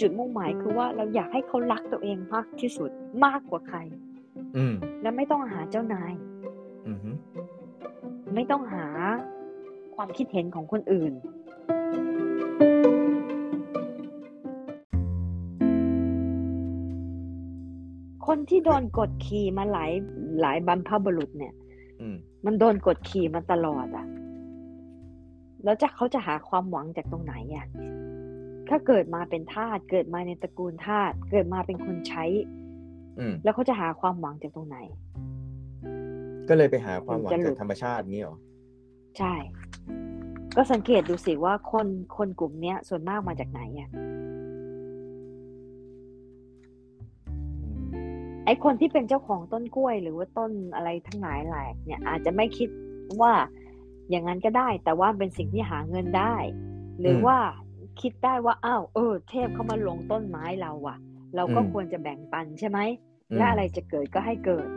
จุดมุ่งหมายคือว่าเราอยากให้เขารักตัวเองมากที่สุดมากกว่าใครและไม่ต้องหาเจ้านายไม่ต้องหาความคิดเห็นของคนอื่นคนที่โดนกดขี่มาหลายบรรพบุรุษเนี่ยมันโดนกดขี่มาตลอดอ่ะแล้วเขาจะหาความหวังจากตรงไหนอ่ะถ้าเกิดมาเป็นทาสเกิดมาในตระกูลทาสเกิดมาเป็นคนใช้แล้วเขาจะหาความหวังจากตรงไหนก็เลยไปหาความหวังจากธรรมชาตินี่หรอใช่ก็สังเกตดูสิว่าคนกลุ่มเนี้ยส่วนมากมาจากไหนอ่ะไอคนที่เป็นเจ้าของต้นกล้วยหรือว่าต้นอะไรทั้งหลายแหล่เนี่ยอาจจะไม่คิดว่าอย่างนั้นก็ได้แต่ว่าเป็นสิ่งที่หาเงินได้หรือว่าคิดได้ว่าอ้าวเทพเข้ามาลงต้นไม้เราอ่ะเราก็ควรจะแบ่งปันใช่ไหมและอะไรจะเกิดก็ให้เกิด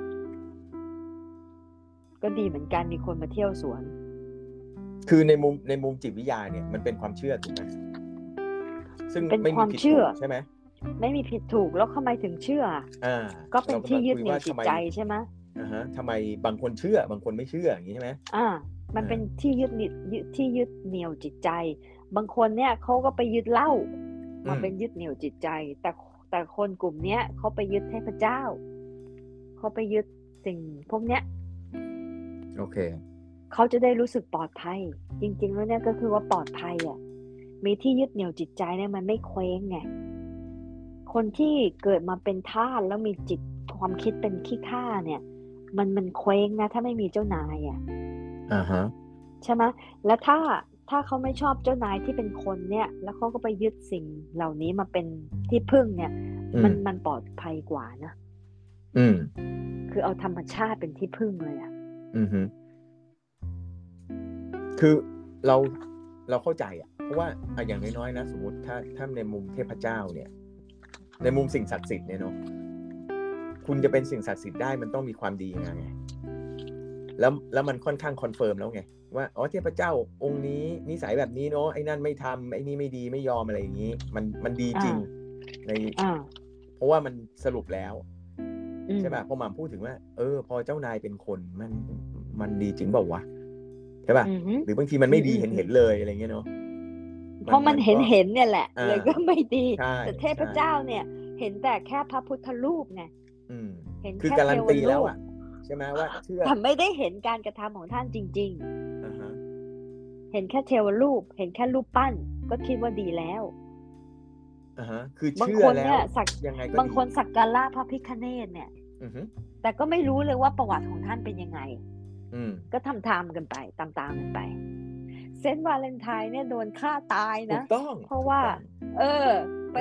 ก็ดีเหมือนกันมีคนมาเที่ยวสวนคือในมุมจิตวิทยาเนี่ยมันเป็นความเชื่อถูกไหมซึ่งไม่มีผิดถูกใช่ไหมไม่มีผิดถูกแล้วทำไมถึงเชื่อก็เป็นที่ยึดเหนี่ยวจิตใจใช่ไหมทำไมบางคนเชื่อบางคนไม่เชื่ออย่างนี้ใช่ไหมมันเป็นที่ยึดเหนี่ยวจิตใจบางคนเนี่ยเขาก็ไปยึดเหล้ามาเป็นยึดเหนี่ยวจิตใจแต่คนกลุ่มเนี้ยเขาไปยึดเทพเจ้าเขาไปยึดสิ่งพวกเนี้ยโอเคเขาจะได้รู้สึกปลอดภัยจริงๆแล้วเนี่ยก็คือว่าปลอดภัยอ่ะมีที่ยึดเหนี่ยวจิตใจเนี่ยมันไม่เคว้งไงคนที่เกิดมาเป็นทาสแล้วมีจิตความคิดเป็นขี้ข้าเนี่ยมันเคว้งนะถ้าไม่มีเจ้านายอ่ะฮะใช่ไหมแล้วถ้าเขาไม่ชอบเจ้านายที่เป็นคนเนี่ยแล้วเขาก็ไปยึดสิ่งเหล่านี้มาเป็นที่พึ่งเนี่ยมันปลอดภัยกว่านะคือเอาธรรมชาติเป็นที่พึ่งเลยอ่ะคือเราเข้าใจอ่ะเพราะว่าอย่างน้อยๆนะสมมติถ้าในมุมเทพเจ้าเนี่ยในมุมสิ่งศักดิ์สิทธิ์เนี่ยเนาะคุณจะเป็นสิ่งศักดิ์สิทธิ์ได้มันต้องมีความดีงามไงแล้วมันค่อนข้างคอนเฟิร์มแล้วไงว่าอ๋อเทพเจ้าองค์นี้นิสัยแบบนี้เนาะไอ้นั่นไม่ทำไอ้นี่ไม่ดีไม่ยอมอะไรอย่างนี้มันดีจริงในเพราะว่ามันสรุปแล้วใช่ป่ะพอมาพูดถึงว่าพอเจ้านายเป็นคนมันดีจริงเปล่าวะใช่ป่ะหรือบางทีมันไม่ดีเห็นเลยอะไรเงี้ยเนาะเพราะมันเห็นเนี่ยแหละเลยก็ไม่ดีแต่เทพเจ้าเนี่ยเห็นแต่แค่พระพุทธรูปไงเห็นแค่คือการันตีแล้วอ่ะใช่ไหมว่าเชื่อแต่ไม่ได้เห็นการกระทำของท่านจริงๆเห็นแค่เทวรูปเห็นแค่รูปปั้นก็คิดว่าดีแล้วคือบางคนเนี่ยสักยังไงก็บางคนสักการะพระพิฆเนศเนี่ยแต่ก็ไม่รู้เลยว่าประวัติของท่านเป็นยังไงก็ทำตามกันไปตามกันไปเซนต์วาเลนไทน์เนี่ยโดนฆ่าตายนะเพราะว่าไ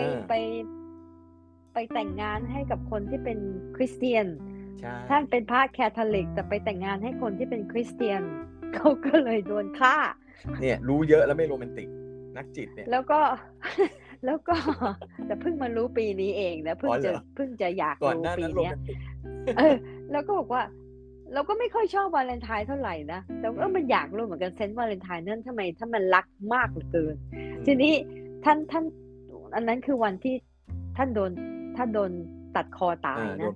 ปแต่งงานให้กับคนที่เป็นคริสเตียนท่านเป็นพระแคทอลิกแต่ไปแต่งงานให้คนที่เป็นคริสเตียนเขาก็เลยโดนฆ่าเนี่ยรู้เยอะแล้วไม่โรแมนติกนักจิตเนี่ยแล้วก็แต่เพิ่งมารู้ปีนี้เองนะเพิ่งจะอยากรู้ปีเนี้ยแล้วก็บอกว่าเราก็ไม่ค่อยชอบวาเลนไทน์เท่าไหร่นะแต่มันอยากรู้เหมือนกันเซนต์วาเลนไทน์นั่นทำไมถ้ามันรักมากเหลือเกินทีนี้ท่านอันนั้นคือวันที่ท่านโดนตัดคอตายนะ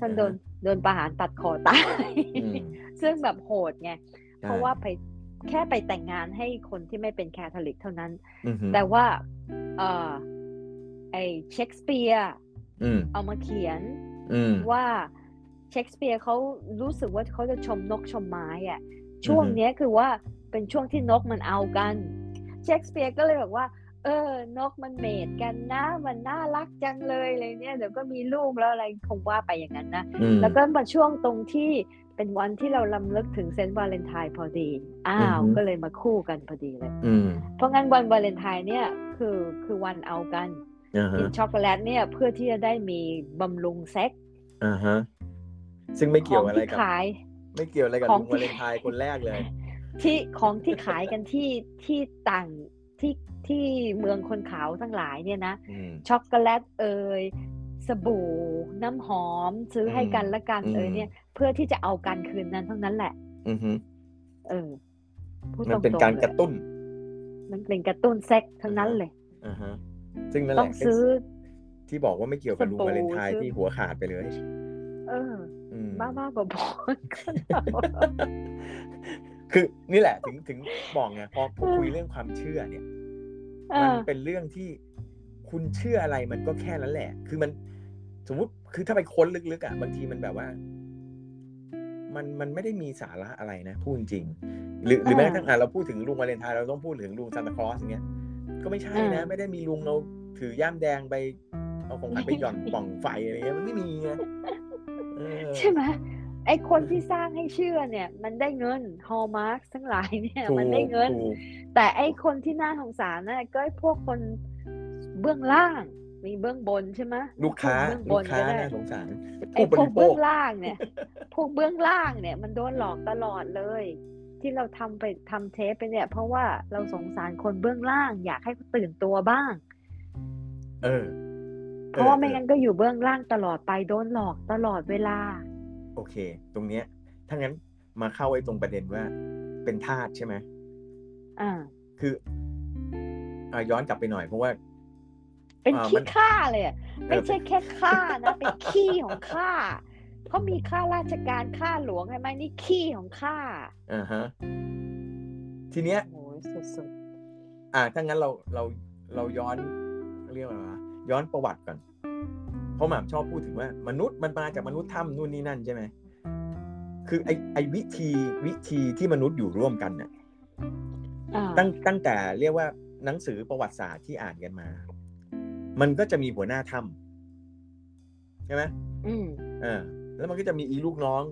ท่านโดนประหารตัดคอตายซึ่งแบบโหดไงเพราะว่าไปแค่ไปแต่งงานให้คนที่ไม่เป็นแคทอลิกเท่านั้นแต่ว่าไอเชคสเปียร์เอามาเขียนว่าเชคสเปียร์เขารู้สึกว่าเขาจะชมนกชมไม้อ่ะช่วงนี้คือว่าเป็นช่วงที่นกมันเอากันเชคสเปียร์ก็เลยบอกว่านกมันเมตกันนะมันน่ารักจังเลยอะไรเนี่ยเดี๋ยวก็มีลูกแล้วอะไรคงว่าไปอย่างนั้นนะแล้วก็มาช่วงตรงที่เป็นวันที่เรารำลึกถึงเซนต์วาเลนไทน์พอดีอ้าวก็เลยมาคู่กันพอดีเลยเพราะงั้นวันวาเลนไทน์เนี่ยคือวันเอากันกินช็อกโกแลตเนี่ยเพื่อที่จะได้มีบำรุงเซ็กซึ่งไม่เกี่ยวอะไรกับไม่เกี่ยวอะไรกับลุงวาเลนไทน์คนแรกเลยที่ของที่ขายกันที่ต่างที่เมืองคนขาวทั้งหลายเนี่ยนะช็อกโกแลตสบู่น้ำหอมซื้อให้กันละกันเนี่ยเพื่อที่จะเอากันคืนนั้นทั้งนั้นแหละ มันเป็นการกระตุ้นมันเป็นกระตุ้นแซกทั้งนั้นเลยซึ่งนั่นแหละที่บอกว่าไม่เกี่ยวกับลุงวาเลนไทน์ที่หัวขาดไปเลยบ้าๆบอๆคือนี่แหละถึงบอกไงพอคุยเรื่องความเชื่อเนี่ยมันเป็นเรื่องที่คุณเชื่ออะไรมันก็แค่นั้นแหละคือมันสมมุติคือถ้าไปค้นลึกๆอ่ะบางทีมันแบบว่ามันไม่ได้มีสาระอะไรนะพูดจริงหรือแม้กระทั่งเราพูดถึงลุงวาเลนไทน์เราต้องพูดถึงลุงซานตาคลอสอย่างเงี้ยก็ไม่ใช่นะไม่ได้มีลุงเราถือย่ามแดงไปเอาของขันไปหย่อนป่องไฟอะไรเงี้ยมันไม่มีไงใช่ไหมไอคนที่สร้างให้เชื่อเนี่ยมันได้เงินฮอลมาร์กทั้งหลายเนี่ยมันได้เงินแต่ไอคนที่น่าสงสารนะก็พวกคนเบื้องล่างมีเบื้องบนใช่ไหมลูกค้าน่าสงสารไอพวกเบื้องล่างเนี่ยพวกเบื้องล่างเนี่ยมันโดนหลอกตลอดเลยที่เราทำเทปไปเนี่ยเพราะว่าเราสงสารคนเบื้องล่างอยากให้เขาตื่นตัวบ้างเพราะว่าไม่งั้นก็อยู่เบื้องล่างตลอดไปโดนหลอกตลอดเวลาโอเคตรงเนี้ยถ้างั้นมาเข้าไอ้ตรงประเด็นว่าเป็นทาสใช่ไหมคือย้อนกลับไปหน่อยเพราะว่าเป็นขี้ข้าเลยอ่ะไม่ใช่แค่ข้านะเป็นขี้ของข้าเขามีข้าราชการข้าหลวงใช่ไหมนี่ขี้ของข้าทีเนี้ยโอ้ยสุดๆถ้างั้นเราย้อนเรียกว่าย้อนประวัติก่อนเพราะหม่ำชอบพูดถึงว่ามนุษย์มันมาจากมนุษย์ถ้ำนู่นนี่นั่นใช่ไหมคือไอวิธีที่มนุษย์อยู่ร่วมกันเนี่ยตั้งแต่เรียกว่าหนังสือประวัติศาสตร์ที่อ่านกันมามันก็จะมีหัวหน้าถ้ำใช่ไหมแล้วมันก็จะมีอีลูกน้อง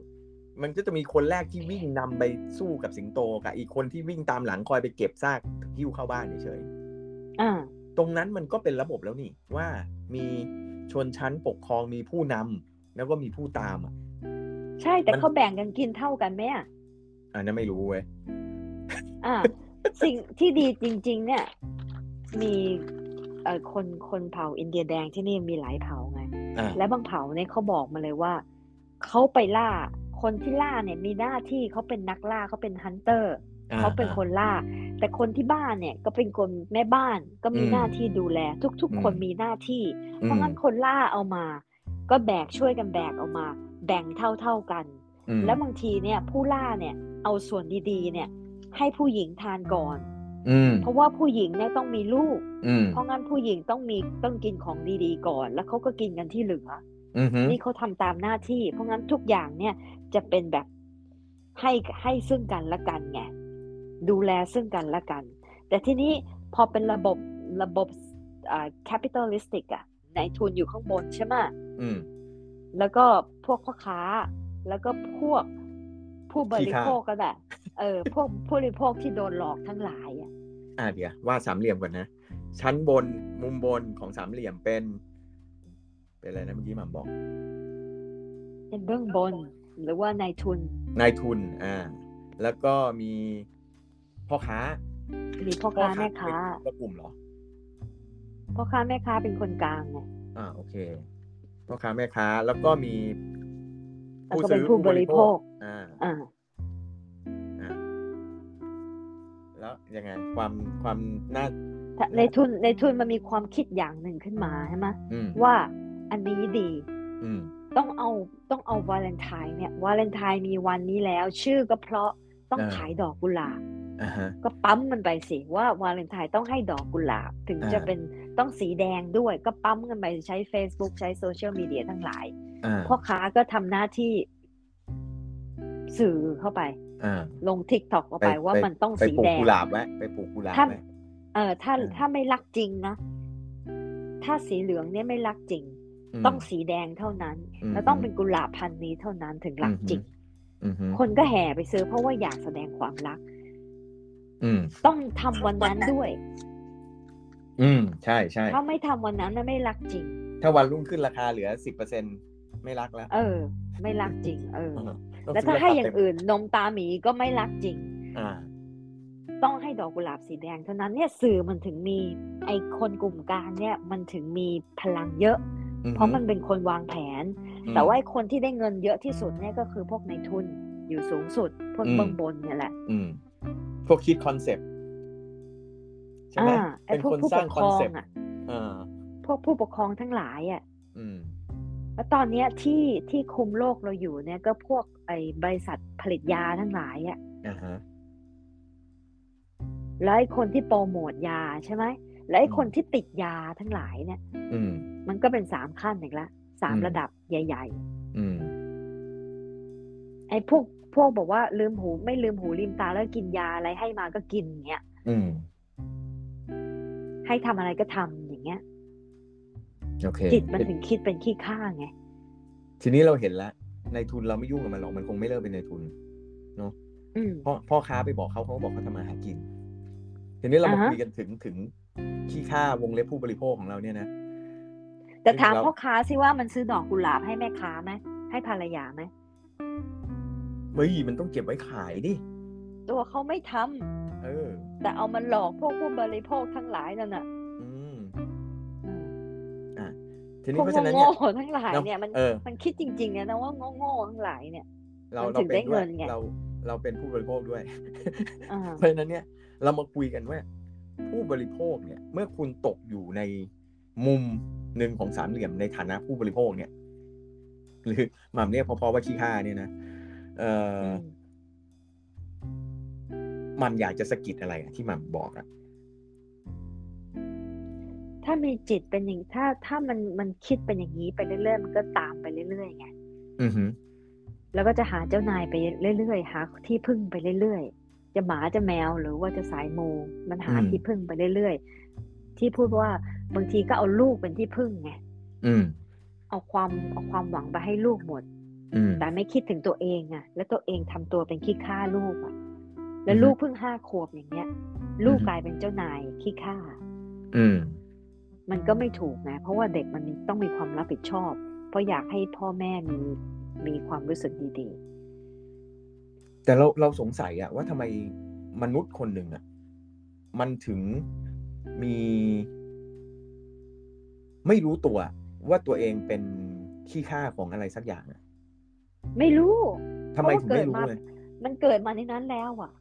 มันก็จะมีคนแรกที่วิ่งนำไปสู้กับสิงโตกับอีกคนที่วิ่งตามหลังคอยไปเก็บซากหิ้วเข้าบ้านเฉยตรงนั้นมันก็เป็นระบบแล้วนี่ว่ามีชนชั้นปกครองมีผู้นำแล้วก็มีผู้ตามอ่ะใช่แต่เขาแบ่งกันกินเท่ากันไหมอันนั้นไม่รู้เว้ยสิ่งที่ดีจริงๆเนี่ยมีคนเผ่าอินเดียแดงที่นี่มีหลายเผ่าไงและบางเผ่าเนี่ยเขาบอกมาเลยว่าเขาไปล่าคนที่ล่าเนี่ยมีหน้าที่เขาเป็นนักล่าเขาเป็นฮันเตอร์เขาเป็นคนล่าแต่คนที่บ้านเนี่ยก็เป็นคนแม่บ้านก็มีหน้าที่ดูแลทุกๆคนมีหน้าที่เพราะงั้นคนล่าเอามาก็แบกช่วยกันแบกเอามาแบ่งเท่าๆกันแล้วบางทีเนี่ยผู้ล่าเนี่ยเอาส่วนดีๆเนี่ยให้ผู้หญิงทานก่อนเพราะว่าผู้หญิงเนี่ยต้องมีลูกเพราะงั้นผู้หญิงต้องกินของดีๆก่อนแล้วเขาก็กินกันที่เหลือนี่เขาทำตามหน้าที่เพราะงั้นทุกอย่างเนี่ยจะเป็นแบบให้ซึ่งกันและกันไงดูแลซึ่งกันและกันแต่ทีนี้พอเป็นระบบcapitalistic อ่ะนายทุนอยู่ข้างบนใช่ไหมแล้วก็พวกพ่อค้าแล้วก็พวกผู้บริโภคก็แบบพวกผู้บริโภคที่โดนหลอกทั้งหลายเดี๋ยวว่าสามเหลี่ยมก่อนนะชั้นบนมุมบนของสามเหลี่ยมเป็นอะไรนะเมื่อกี้หม่ำบอกเป็นเบื้องบนหรือว่านายทุนแล้วก็มีพ่อค้ามีพ่อค้าแม่ค้าเป็นกลุ่มเหรอพ่อค้าแม่ค้าเป็นคนกลางไงโอเคพ่อค้าแม่ค้าแล้วก็มีผู้ซื้อผู้บริโภคแล้วยังไงความน่าในทุนมันมีความคิดอย่างหนึ่งขึ้นมาใช่ไหมว่าอันนี้ดีต้องเอาวาเลนไทน์เนี่ยวาเลนไทน์มีวันนี้แล้วชื่อก็เพราะต้องขายดอกกุหลาบก็ปั๊มมันไปสิว่าวาเลนไทน์ต้องให้ดอกกุหลาบถึงจะเป็นต้องสีแดงด้วยก็ปั๊มกันไปใช้ Facebook ใช้โซเชียลมีเดียทั้งหลายพ่อค้าก็ทำหน้าที่สื่อเข้าไปลง TikTok เข้าไปว่ามันต้องสีแดงไปปลูกกุหลาบไว้ไปปลูกกุหลาบไว้ถ้าไม่รักจริงนะถ้าสีเหลืองเนี่ยไม่รักจริงต้องสีแดงเท่านั้นแล้วต้องเป็นกุหลาบพันธุ์นี้เท่านั้นถึงรักจริงคนก็แห่ไปซื้อเพราะว่าอยากแสดงความรักต้องทำวันนั้นด้วยใช่ใช่ถ้าไม่ทำวันนั้นน่ะไม่รักจริงถ้าวันรุ่งขึ้นราคาเหลือ 10% ไม่รักแล้วไม่รักจริงแล้วถ้าให้อย่างอื่นนมตาหมีก็ไม่รักจริงต้องให้ดอกกุหลาบสีแดงเท่านั้นเนี่ยสื่อมันถึงมีไอ้คนกลุ่มกลางเนี่ยมันถึงมีพลังเยอะเพราะมันเป็นคนวางแผนแต่ว่าคนที่ได้เงินเยอะที่สุดเนี่ยก็คือพวกนายทุนอยู่สูงสุดพวกเบื้องบนเนี่ยแหละ พวกคิดคอนเซ็ปต์ใช่ไหมเป็นคนสร้างคอนเซ็ปต์พวกผู้ปกครองทั้งหลายอ่ะแล้วตอนนี้ที่คุมโลกเราอยู่เนี่ยก็พวกไอ้บริษัทผลิตยาทั้งหลายอ่ะแล้วไอ้คนที่โปรโมทยาใช่ไหมแล้วไอ้คนที่ติดยาทั้งหลายเนี่ยมันก็เป็น3ขั้นอีกละ3ระดับใหญ่ๆไอ้พวกบอกว่าลืมหูไม่ลืมหูลืมตาแล้วกินยาอะไรให้มาก็กินอย่างเงี้ยให้ทำอะไรก็ทำอย่างเงี้ยจิตมันถึงคิดเป็นขี้ข้าไงทีนี้เราเห็นแล้วในทุนเราไม่ยุ่งกับมันหรอกมันคงไม่เลิกเป็นในทุนเนาะพ่อค้าไปบอกเขาบอกเขาทำมาหากินทีนี้เรามาคุยกันถึงขี้ข้าวงเล็บผู้บริโภคของเราเนี่ยนะแต่ถามพ่อค้าสิว่ามันซื้อดอกกุหลาบให้แม่ค้าไหมให้ภรรยาไหมเฮ้ยมันต้องเก็บไว้ขายดิตัวเขาไม่ทำแต่เอามันหลอกพวกผู้บริโภคทั้งหลายนั่นน่ะทีนี้เพราะฉะนั้นเนี่ยโง่ทั้งหลายเนี่ยมันคิดจริงๆเนี่ยนะว่าโง่ๆทั้งหลายเนี่ยเราเป็นด้วยเราเป็นผู้บริโภคด้วยเพราะฉะนั้นเนี่ยเรามาคุยกันว่าผู้บริโภคเนี่ยเมื่อคุณตกอยู่ในมุมหนึ่งของสามเหลี่ยมในฐานะผู้บริโภคเนี่ยหรือหม่ำเรียกพอๆว่าขี้ข้าเนี่ยนะมันอยากจะสะกิดอะไรที่หม่ำบอกอะถ้ามีจิตเป็นอย่างถ้ามันคิดเป็นอย่างนี้ไปเรื่อยๆมันก็ตามไปเรื่อยๆไงแล้วก็จะหาเจ้านายไปเรื่อยๆหาที่พึ่งไปเรื่อยๆจะหมาจะแมวหรือว่าจะสายมูมันหาที่พึ่งไปเรื่อยๆที่พูดว่าบางทีก็เอาลูกเป็นที่พึ่งไงเอาความหวังไปให้ลูกหมดแต่ไม่คิดถึงตัวเองอ่ะแล้วตัวเองทำตัวเป็นขี้ข้าลูกอ่ะแล้วลูกเพิ่ง5 ขวบอย่างเงี้ยลูกกลายเป็นเจ้านายขี้ข้ามันก็ไม่ถูกนะเพราะว่าเด็กมันต้องมีความรับผิดชอบเพราะอยากให้พ่อแม่มีความรู้สึกดีๆแต่เราสงสัยอะว่าทำไมมนุษย์คนหนึ่งอะมันถึงมีไม่รู้ตัวว่าตัวเองเป็นขี้ข้าของอะไรสักอย่างอะไม่รู้ทำไมถึงไม่รู้เลยมันเกิดมาในนั้นแล้วอะ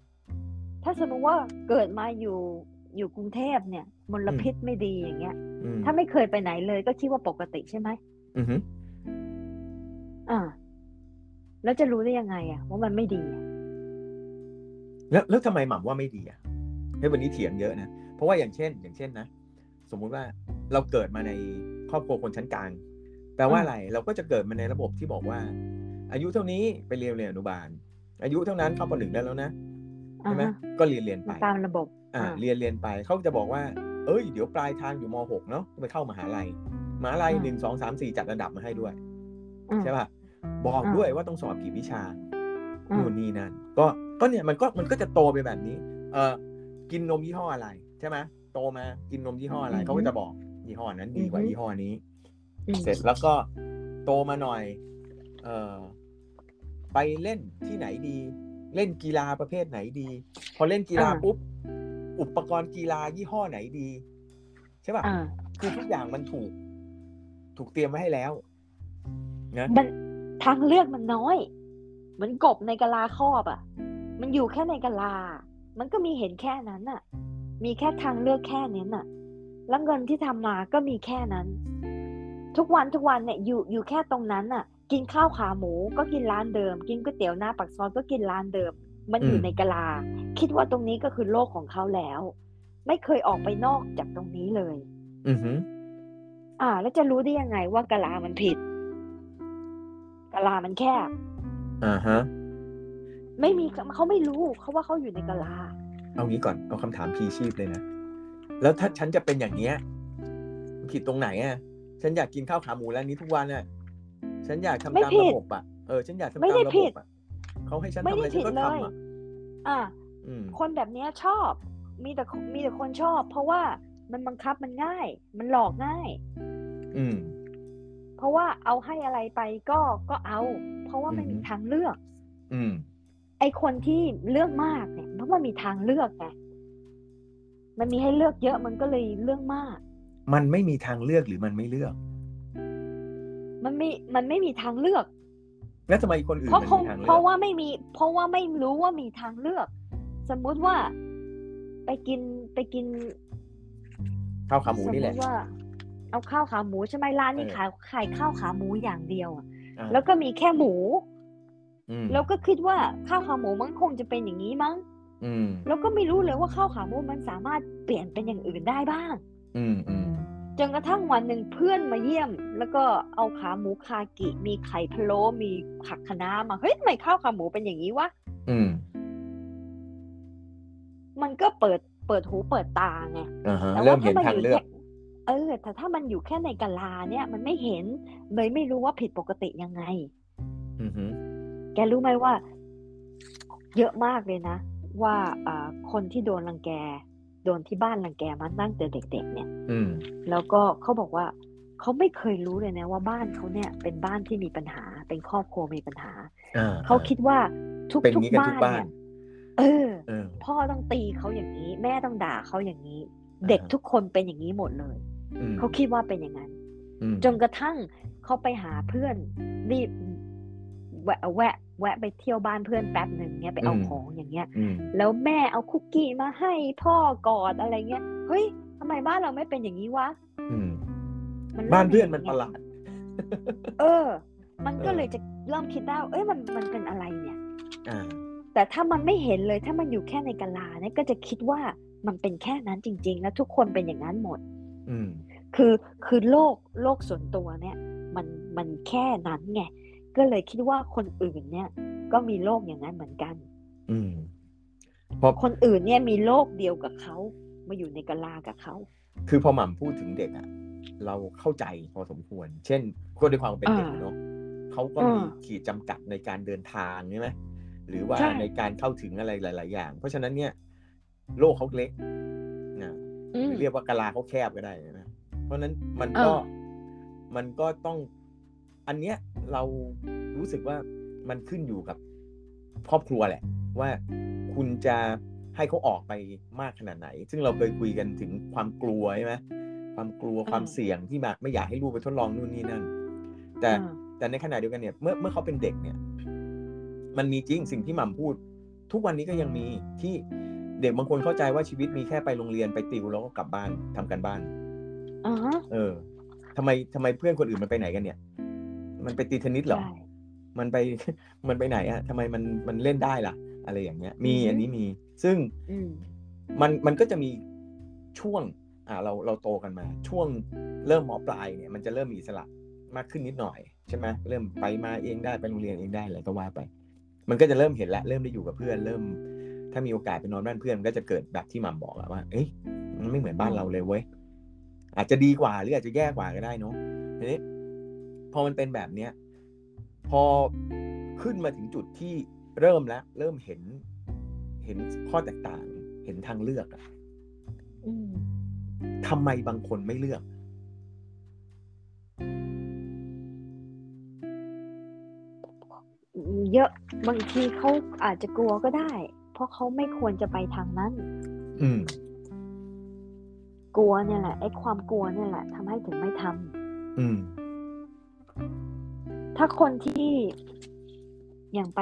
ถ้าสมมติว่าเกิดมาอยู่กรุงเทพเนี่ยมลพิษไม่ดีอย่างเงี้ยถ้าไม่เคยไปไหนเลยก็คิดว่าปกติใช่ไหมแล้วจะรู้ได้ยังไงอ่ะว่ามันไม่ดีแล้วทำไมหม่ำว่าไม่ดีอ่ะให้วันนี้เถียงเยอะนะเพราะว่าอย่างเช่นนะสมมุติว่าเราเกิดมาในครอบครัวคนชั้นกลางแปลว่าอะไรเราก็จะเกิดมาในระบบที่บอกว่าอายุเท่านี้ไปเรียนอนุบาลอายุเท่านั้นเข้าป .1 ได้แล้วนะใช่ไหมก็เรียนไปตามระบบเรียนไปเขาจะบอกว่าเอ้ยเดี๋ยวปลายทางอยู่ม.6 เนาะไปเข้ามหาลัย1 2 3 4จัดระดับมาให้ด้วยใช่ป่ะบอกด้วยว่าต้องสอบกี่วิชานู่นนี่นั่นก็เนี่ยมันก็จะโตไปแบบนี้กินนมยี่ห้ออะไรใช่ไหมโตมากินนมยี่ห้ออะไรเขาก็จะบอกยี่ห้อนั้นดีกว่ายี่ห้อนี้เสร็จแล้วก็โตมาหน่อยไปเล่นที่ไหนดีเล่นกีฬาประเภทไหนดีพอเล่นกีฬาปุ๊บอุปกรณ์กีฬายี่ห้อไหนดีใช่ป่ะคือทุกอย่างมันถูกเตรียมไว้ให้แล้วนะมันทางเลือกมันน้อยเหมือนกบในกะลาครอบอ่ะมันอยู่แค่ในกะลามันก็มีเห็นแค่นั้นน่ะมีแค่ทางเลือกแค่นี้น่ะแล้วเงินที่ทำมาก็มีแค่นั้นทุกวันเนี่ยอยู่แค่ตรงนั้นน่ะกินข้าวขาหมูก็กินร้านเดิมกินก๋วยเตี๋ยวหน้าปากซอยก็กินร้านเดิมมันอยู่ในกะลาคิดว่าตรงนี้ก็คือโลกของเขาแล้วไม่เคยออกไปนอกจากตรงนี้เลยแล้วจะรู้ได้ยังไงว่ากะลามันผิดกะลามันแคบไม่มีเขาไม่รู้เขาว่าเขาอยู่ในกะลาเอางี้ก่อนเอาคำถามพีชีพเลยนะแล้วถ้าฉันจะเป็นอย่างเนี้ยผิดตรงไหนอ่ะฉันอยากกินข้าวขาหมูร้านนี้ทุกวันอ่ะฉันอยากทำตามระบบอ่ะฉันอยากทำตามระบบอ่ะเขาให้ฉันทำอะไรฉันก็ทำอ่ะคนแบบนี้ชอบมีแต่คนชอบเพราะว่ามันบังคับมันง่ายมันหลอกง่ายเพราะว่าเอาให้อะไรไปก็เอาเพราะว่ามันมีทางเลือกไอคนที่เลือกมากเนี่ยเพราะมันมีทางเลือกไงมันมีให้เลือกเยอะมันก็เลยเลือกมากมันไม่มีทางเลือกหรือมันไม่เลือกมันไม่มีทางเลือกแล้วทำไมคนอื่นไม่มีทางเลือกเพราะว่าไม่รู้ว่ามีทางเลือก สมมุติว่าไปกินข้าวขาหมูนี่แหละว่าเอาข้าวขาหมูใช่ไหมร้านนี้ขายข้าวขาหมูอย่างเดียวแล้วก็มีแค่หมูแล้วก็คิดว่าข้าวขาหมูมันคงจะเป็นอย่างนี้มั้งแล้วก็ไม่รู้เลยว่าข้าวขาหมูมันสามารถเปลี่ยนเป็นอย่างอื่นได้บ้างจนกระทั่งวันหนึ่งเพื่อนมาเยี่ยมแล้วก็เอาขาหมูคากิมีไข่พะโล้มีผักคะน้ามาเฮ้ยทำไมข้าวขาหมูเป็นอย่างนี้วะมันก็เปิดหูเปิดตาไงแต่ว่าถ้ามันอยู่แต่ถ้ามันอยู่แค่ในกะลาเนี่ยมันไม่เห็นเลยไม่รู้ว่าผิดปกติยังไงแกรู้ไหมว่าเยอะมากเลยนะว่าคนที่โดนรังแกโดนที่บ้านรังแกมาตั้งแต่เด็กๆเนี่ยแล้วก็เขาบอกว่าเขาไม่เคยรู้เลยนะว่าบ้านเขาเนี่ยเป็นบ้านที่มีปัญหาเป็นครอบครัวมีปัญหาเขาคิดว่าทุกบ้านเนี่ยพ่อต้องตีเขาอย่างนี้แม่ต้องด่าเขาอย่างนี้เด็กทุกคนเป็นอย่างนี้หมดเลยเขาคิดว่าเป็นอย่างนั้นจนกระทั่งเขาไปหาเพื่อนรีบแวะไปเที่ยวบ้านเพื่อนแป๊บหนึ่งเนี่ยไปเอาของอย่างเงี้ยแล้วแม่เอาคุกกี้มาให้พ่อกอดอะไรเงี้ยเฮ้ยทำไมบ้านเราไม่เป็นอย่างนี้วะบ้านเพื่อนมันประหลาดมันก็เลยจะเริ่มคิดได้เอ้ยมันเป็นอะไรเนี่ยแต่ถ้ามันไม่เห็นเลยถ้ามันอยู่แค่ในกะลาเนี่ยก็จะคิดว่ามันเป็นแค่นั้นจริงๆแล้วทุกคนเป็นอย่างนั้นหมดคือโลกส่วนตัวเนี่ยมันแค่นั้นไงก็เลยคิดว่าคนอื่นเนี่ยก็มีโลกอย่างนั้นเหมือนกันพอคนอื่นเนี่ยมีโลกเดียวกับเขามาอยู่ในกะลากับเขาคือพอหม่ำพูดถึงเด็กอะเราเข้าใจพอสมควรเช่นคนด้วยความเป็นเด็กเนาะเขาก็มีขีดจำกัดในการเดินทางใช่ไหมหรือว่าในการเข้าถึงอะไรหลายๆอย่างเพราะฉะนั้นเนี่ยโลกเขาเล็กนะเรียกว่ากะลาเขาแคบก็ได้นะเพราะนั้นมันก็ต้องอันเนี้ยเรารู้สึกว่ามันขึ้นอยู่กับครอบครัวแหละว่าคุณจะให้เขาออกไปมากขนาดไหนซึ่งเราเคยคุยกันถึงความกลัวใช่ไหมความกลัวความเสี่ยงที่มากไม่อยากให้ลูกไปทดลองนู่นนี่นั่นแต่ในขณะเดียวกันเนี่ยเมื่อเขาเป็นเด็กเนี่ยมันมีจริงสิ่งที่หม่ำพูดทุกวันนี้ก็ยังมีที่เด็กบางคนเข้าใจว่าชีวิตมีแค่ไปโรงเรียนไปติวแล้วก็กลับบ้านทำการบ้านทำไมเพื่อนคนอื่นมันไปไหนกันเนี่ยมันไปตีเทนนิสเหรอมันไปไหนอะทำไมมันเล่นได้ล่ะอะไรอย่างเงี้ยมีอันนี้มีซึ่งมันก็จะมีช่วงเราโตกันมาช่วงเริ่มม.ปลายเนี่ยมันจะเริ่มมีอิสระมากขึ้นนิดหน่อยใช่ไหมเริ่มไปมาเองได้ไปโรงเรียนเองได้อะไรก็ว่าไปมันก็จะเริ่มเห็นแล้วเริ่มได้อยู่กับเพื่อนเริ่มถ้ามีโอกาสไปนอนบ้านเพื่อนก็จะเกิดแบบที่มัมบอกอะว่าเอ้ยมันไม่เหมือนบ้านเราเลยเว้ยอาจจะดีกว่าหรืออาจจะแย่กว่าก็ได้เนาะทีนี้พอมันเป็นแบบเนี้ยพอขึ้นมาถึงจุดที่เริ่มเห็นข้อแตกต่างเห็นทางเลือกอะทำไมบางคนไม่เลือกเยอะบางทีเขาอาจจะกลัวก็ได้เพราะเขาไม่ควรจะไปทางนั้นกลัวเนี่ยแหละไอ้ความกลัวเนี่ยแหละทำให้ถึงไม่ทำถ้าคนที่อย่างไป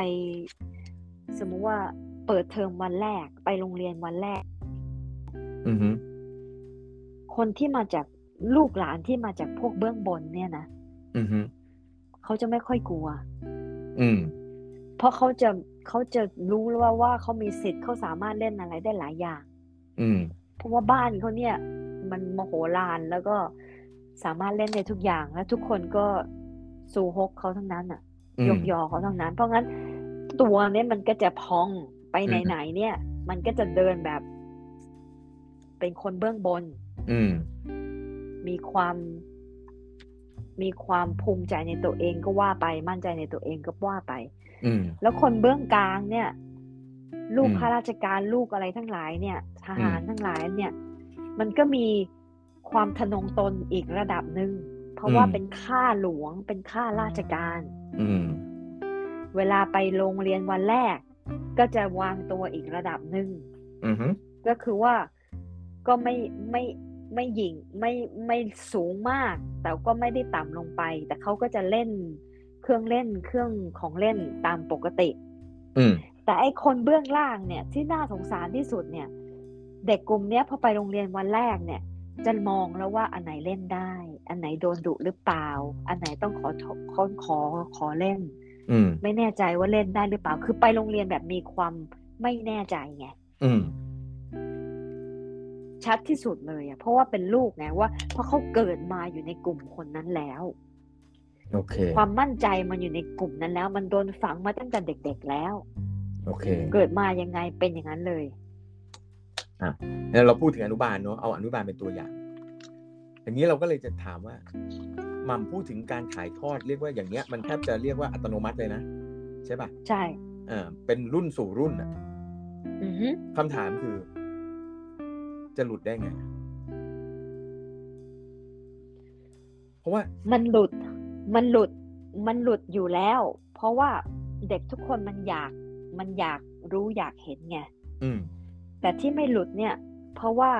สมมุติว่าเปิดเทอมวันแรกไปโรงเรียนวันแรกคนที่มาจากลูกหลานที่มาจากพวกเบื้องบนเนี่ยนะเขาจะไม่ค่อยกลัวเพราะเขาจะรู้แล้วว่าเขามีสิทธิ์เขาสามารถเล่นอะไรได้หลายอย่างเพราะว่าบ้านเขาเนี่ยมันมโหฬารแล้วก็สามารถเล่นในทุกอย่างและทุกคนก็สู่ฮกเขาทั้งนั้นอ่ะยกยอเขาทั้งนั้นเพราะงั้นตัวเนี่ยมันก็จะพองไปไหนๆเนี่ยมันก็จะเดินแบบเป็นคนเบื้องบนมีความภูมิใจในตัวเองก็ว่าไปมั่นใจในตัวเองก็ว่าไปแล้วคนเบื้องกลางเนี่ยลูกข้าราชการลูกอะไรทั้งหลายเนี่ยทหารทั้งหลายเนี่ยมันก็มีความทะนงตนอีกระดับนึงเพราะว่าเป็นข้าหลวงเป็นข้าราชการเวลาไปโรงเรียนวันแรกก็จะวางตัวอีกระดับนึงก็คือว่าก็ไม่หยิ่งไม่สูงมากแต่ก็ไม่ได้ต่ำลงไปแต่เขาก็จะเล่นเครื่องของเล่นตามปกติ แต่ไอ้คนเบื้องล่างเนี่ยที่น่าสงสารที่สุดเนี่ยเด็กกลุ่มเนี้ยพอไปโรงเรียนวันแรกเนี่ยจะมองแล้วว่าอันไหนเล่นได้อันไหนโดนดุหรือเปล่าอันไหนต้องขอเล่นไม่แน่ใจว่าเล่นได้หรือเปล่าคือไปโรงเรียนแบบมีความไม่แน่ใจไงชัดที่สุดเลยอ่ะเพราะว่าเป็นลูกไงว่าเพราะเขาเกิดมาอยู่ในกลุ่มคนนั้นแล้วโอเคความมั่นใจมันอยู่ในกลุ่มนั้นแล้วมันโดนฝังมาตั้งแต่เด็กๆแล้วโอเคเกิดมายังไงเป็นอย่างนั้นเลยอ่ะแล้วเราพูดถึงอนุบาลเนาะเอาอนุบาลเป็นตัวอย่างอย่างนี้เราก็เลยจะถามว่ามัมพูดถึงการถ่ายทอดเรียกว่าอย่างเงี้ยมันแทบจะเรียกว่าอัตโนมัติเลยนะใช่ป่ะใช่เป็นรุ่นสู่รุ่นอ่ะคำถามคือจะหลุดได้ไงเพราะว่ามันหลุดอยู่แล้วเพราะว่าเด็กทุกคนมันอยากรู้อยากเห็นไงแต่ที่ไม่หลุดเนี่ยเพราะว่า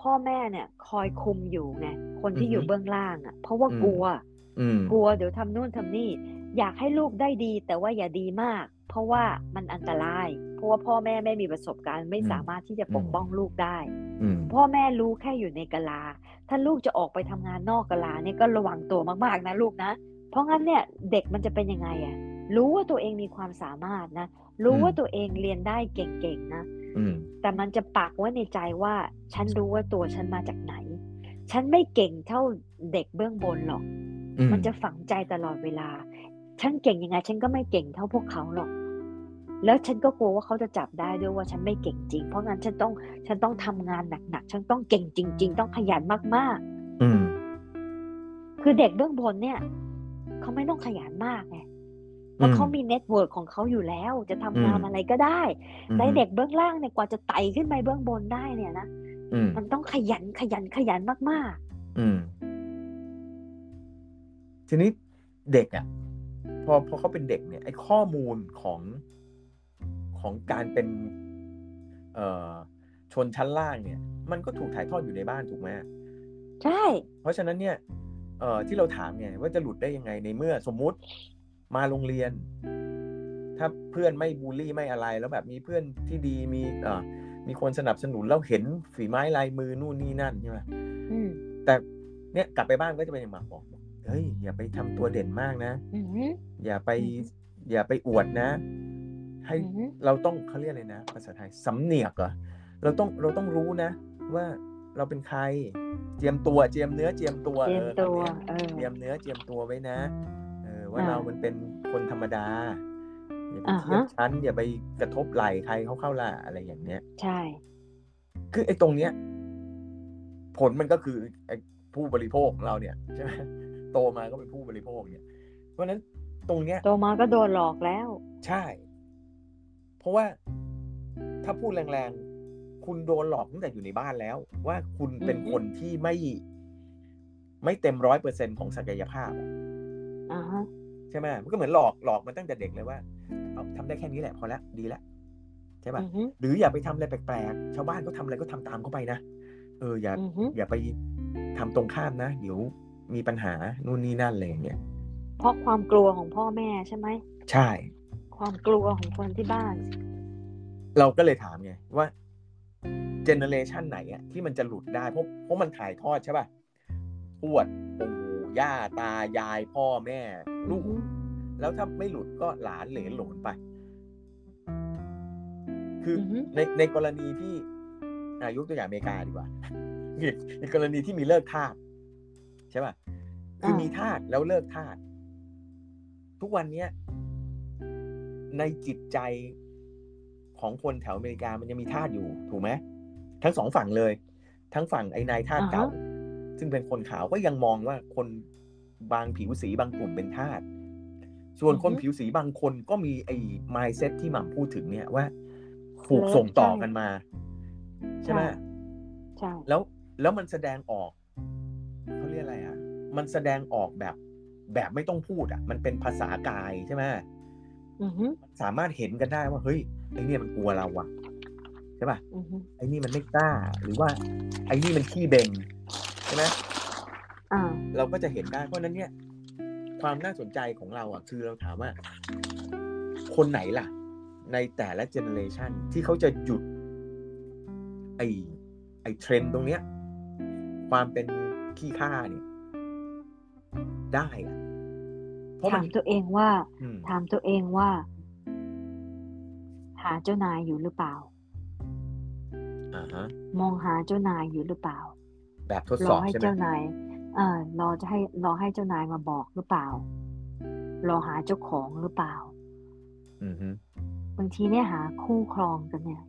พ่อแม่เนี่ยคอยคุมอยู่ไงคนที่อยู่เบื้องล่างอ่ะเพราะว่ากลัวเดี๋ยวทำนู่นทำนี่อยากให้ลูกได้ดีแต่ว่าอย่าดีมากเพราะว่ามันอันตรายเพราะว่าพ่อแม่ไม่มีประสบการณ์ไม่สามารถที่จะปกป้องลูกได้พ่อแม่รู้แค่อยู่ในกะลาถ้าลูกจะออกไปทำงานนอกกะลาเนี่ยก็ระวังตัวมากๆนะลูกนะเพราะงั้นเนี่ยเด็กมันจะเป็นยังไงอ่ะรู้ว่าตัวเองมีความสามารถนะรู้ว่าตัวเองเรียนได้เก่งๆนะแต่มันจะปักไว้ในใจว่าฉันรู้ว่าตัวฉันมาจากไหนฉันไม่เก่งเท่าเด็กเบื้องบนหรอกมันจะฝังใจตลอดเวลาฉันเก่งยังไงฉันก็ไม่เก่งเท่าพวกเขาหรอกแล้วฉันก็กลัวว่าเขาจะจับได้ด้วยว่าฉันไม่เก่งจริงเพราะงั้นฉันต้องทำงานหนักๆฉันต้องเก่งจริงๆต้องขยันมากๆคือเด็กเบื้องบนเนี่ยเขาไม่ต้องขยันมากไงเพราะเขามีเน็ตเวิร์กของเขาอยู่แล้วจะทำงานอะไรก็ได้แต่เด็กเบื้องล่างเนี่ยกว่าจะไต่ขึ้นไปเบื้องบนได้เนี่ยนะมันต้องขยันมากๆทีนี้เด็กอ่ะพอเขาเป็นเด็กเนี่ยไอ้ข้อมูลของการเป็นชนชั้นล่างเนี่ยมันก็ถูกถ่ายทอดอยู่ในบ้านถูกไหมใช่เพราะฉะนั้นเนี่ยที่เราถามไงว่าจะหลุดได้ยังไงในเมื่อสมมุติมาโรงเรียนถ้าเพื่อนไม่บูลลี่ไม่อะไรแล้วแบบมีเพื่อนที่ดีมีคนสนับสนุนแล้วเห็นฝีไม้ลายมือนู่นนี่นั่นใช่ไหมแต่เนี่ยกลับไปบ้านก็จะเป็นอย่างหมาบอกเฮ้ยอย่าไปทำตัวเด่นมากนะอย่าไปอวดนะให้เราต้องเขาเรียกอะไรนะภาษาไทยสำเนียกเหรอเราต้องรู้นะว่าเราเป็นใครเจียมตัวเจียมเนื้อเจียมตัวเจียมเนื้อเจียมตัวไว้นะว่าเรามันเป็นคนธรรมดาอย่าไปเทียบชั้นอย่าไปกระทบไหล่ใครเขาเข้าล่ะอะไรอย่างเนี้ยใช่คือไอ้ตรงเนี้ยผลมันก็คือไอ้ผู้บริโภคของเราเนี่ยใช่ไหมโตมาก็เป็นผู้บริโภคเนี่ยเพราะนั้นตรงเนี้ยโตมาก็โดนหลอกแล้วใช่เพราะว่าถ้าพูดแรงๆคุณโดนหลอกตั้งแต่อยู่ในบ้านแล้วว่าคุณเป็นคนที่ไม่เต็ม 100% ของศักยภาพใช่ไหมมันก็เหมือนหลอกมันตั้งแต่เด็กเลยว่าเอาทำได้แค่นี้แหละพอแล้วดีแล้วใช่ป่ะหรืออย่าไปทำอะไรแปลกๆชาวบ้านก็ทำอะไรก็ทำตามเขาไปนะอย่าไปทำตรงข้ามนะเดี๋ยวมีปัญหานู่นนี่นั่นอะไรอย่างเงี้ยเพราะความกลัวของพ่อแม่ใช่ไหมใช่ความกลัวของคนที่บ้านเราก็เลยถามไงว่าเจเนอเรชันไหนอะที่มันจะหลุดได้เพราะมันถ่ายทอดใช่ป่ะปวดปู่ย่าตายายพ่อแม่ลูกแล้วถ้าไม่หลุดก็หลานเหลนหลนไปคือในกรณีที่ยกตัวอย่างอเมริกาดีกว่าในกรณีที่มีเลิกทาสใช่ป่ะคือมีทาสแล้วเลิกทาสทุกวันนี้ในจิตใจของคนแถวอเมริกามันยังมีทาสอยู่ถูกไหมทั้งสองฝั่งเลยทั้งฝั่งไอ้นายทาสเก่าซึ่งเป็นคนขาวก็ยังมองว่าคนบางผิวสีบางกลุ่มเป็นทาสส่วนคนผิวสีบางคนก็มีไอ้ mindset ที่หม่ำพูดถึงเนี่ยว่าถูกส่งต่อกันมาใช่ไหมใช่แล้วมันแสดงออกเขาเรียกอะไรอ่ะมันแสดงออกแบบไม่ต้องพูดอ่ะมันเป็นภาษากายใช่ไหมสามารถเห็นกันได้ว่าเฮ้ยไอ้นี่มันกลัวเราอ่ะใช่ป่ะไอ้นี่มันไม่กล้าหรือว่าไอ้นี่มันขี้เบ่งใช่ไหมเราก็จะเห็นได้เพราะนั้นเนี่ยความน่าสนใจของเราอ่ะคือเราถามว่าคนไหนล่ะ ในแต่ละเจเนอเรชันที่เขาจะหยุดไอ้เทรนด์ตรงเนี้ยความเป็นขี้ข้าเนี่ยได้อะเพราะมันถามตัวเองว่าหาเจ้านายอยู่หรือเปล่ามองหาเจ้านายอยู่หรือเปล่าแบบทดสอบใช่ไหมรอให้เจ้านายรอให้เจ้านายมาบอกหรือเปล่ารอหาเจ้าของหรือเปล่าบางทีเนี่ยหาคู่ครองกันเนี่ย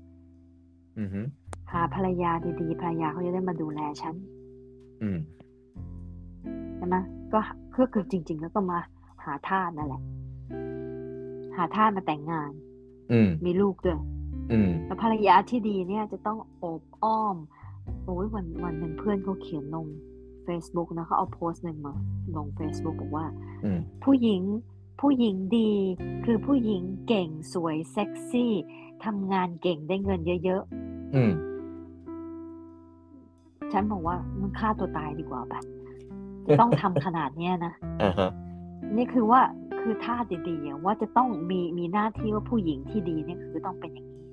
หาภรรยาดีๆภรรยาเขาจะได้มาดูแลฉันใช่ไหมก็คือจริงๆแล้วก็มาหาทาสนั่นแหละหาทาสมาแต่งงานมีลูกด้วยแล้วภรรยาที่ดีเนี่ยจะต้องโอบอ้อมโอ้ยวันหนึ่งเพื่อนเขาเขียนลง Facebook นะเขาเอาโพสต์หนึ่งมาลง Facebook บอกว่าผู้หญิงดีคือผู้หญิงเก่งสวยเซ็กซี่ทำงานเก่งได้เงินเยอะๆฉันบอกว่ามึงฆ่าตัวตายดีกว่าป่ะจะต้องทำขนาดเนี้ยนะนี่คือว่าคือท่าดีๆว่าจะต้องมีหน้าที่ว่าผู้หญิงที่ดีเนี่ยคือต้องเป็นอย่างนี้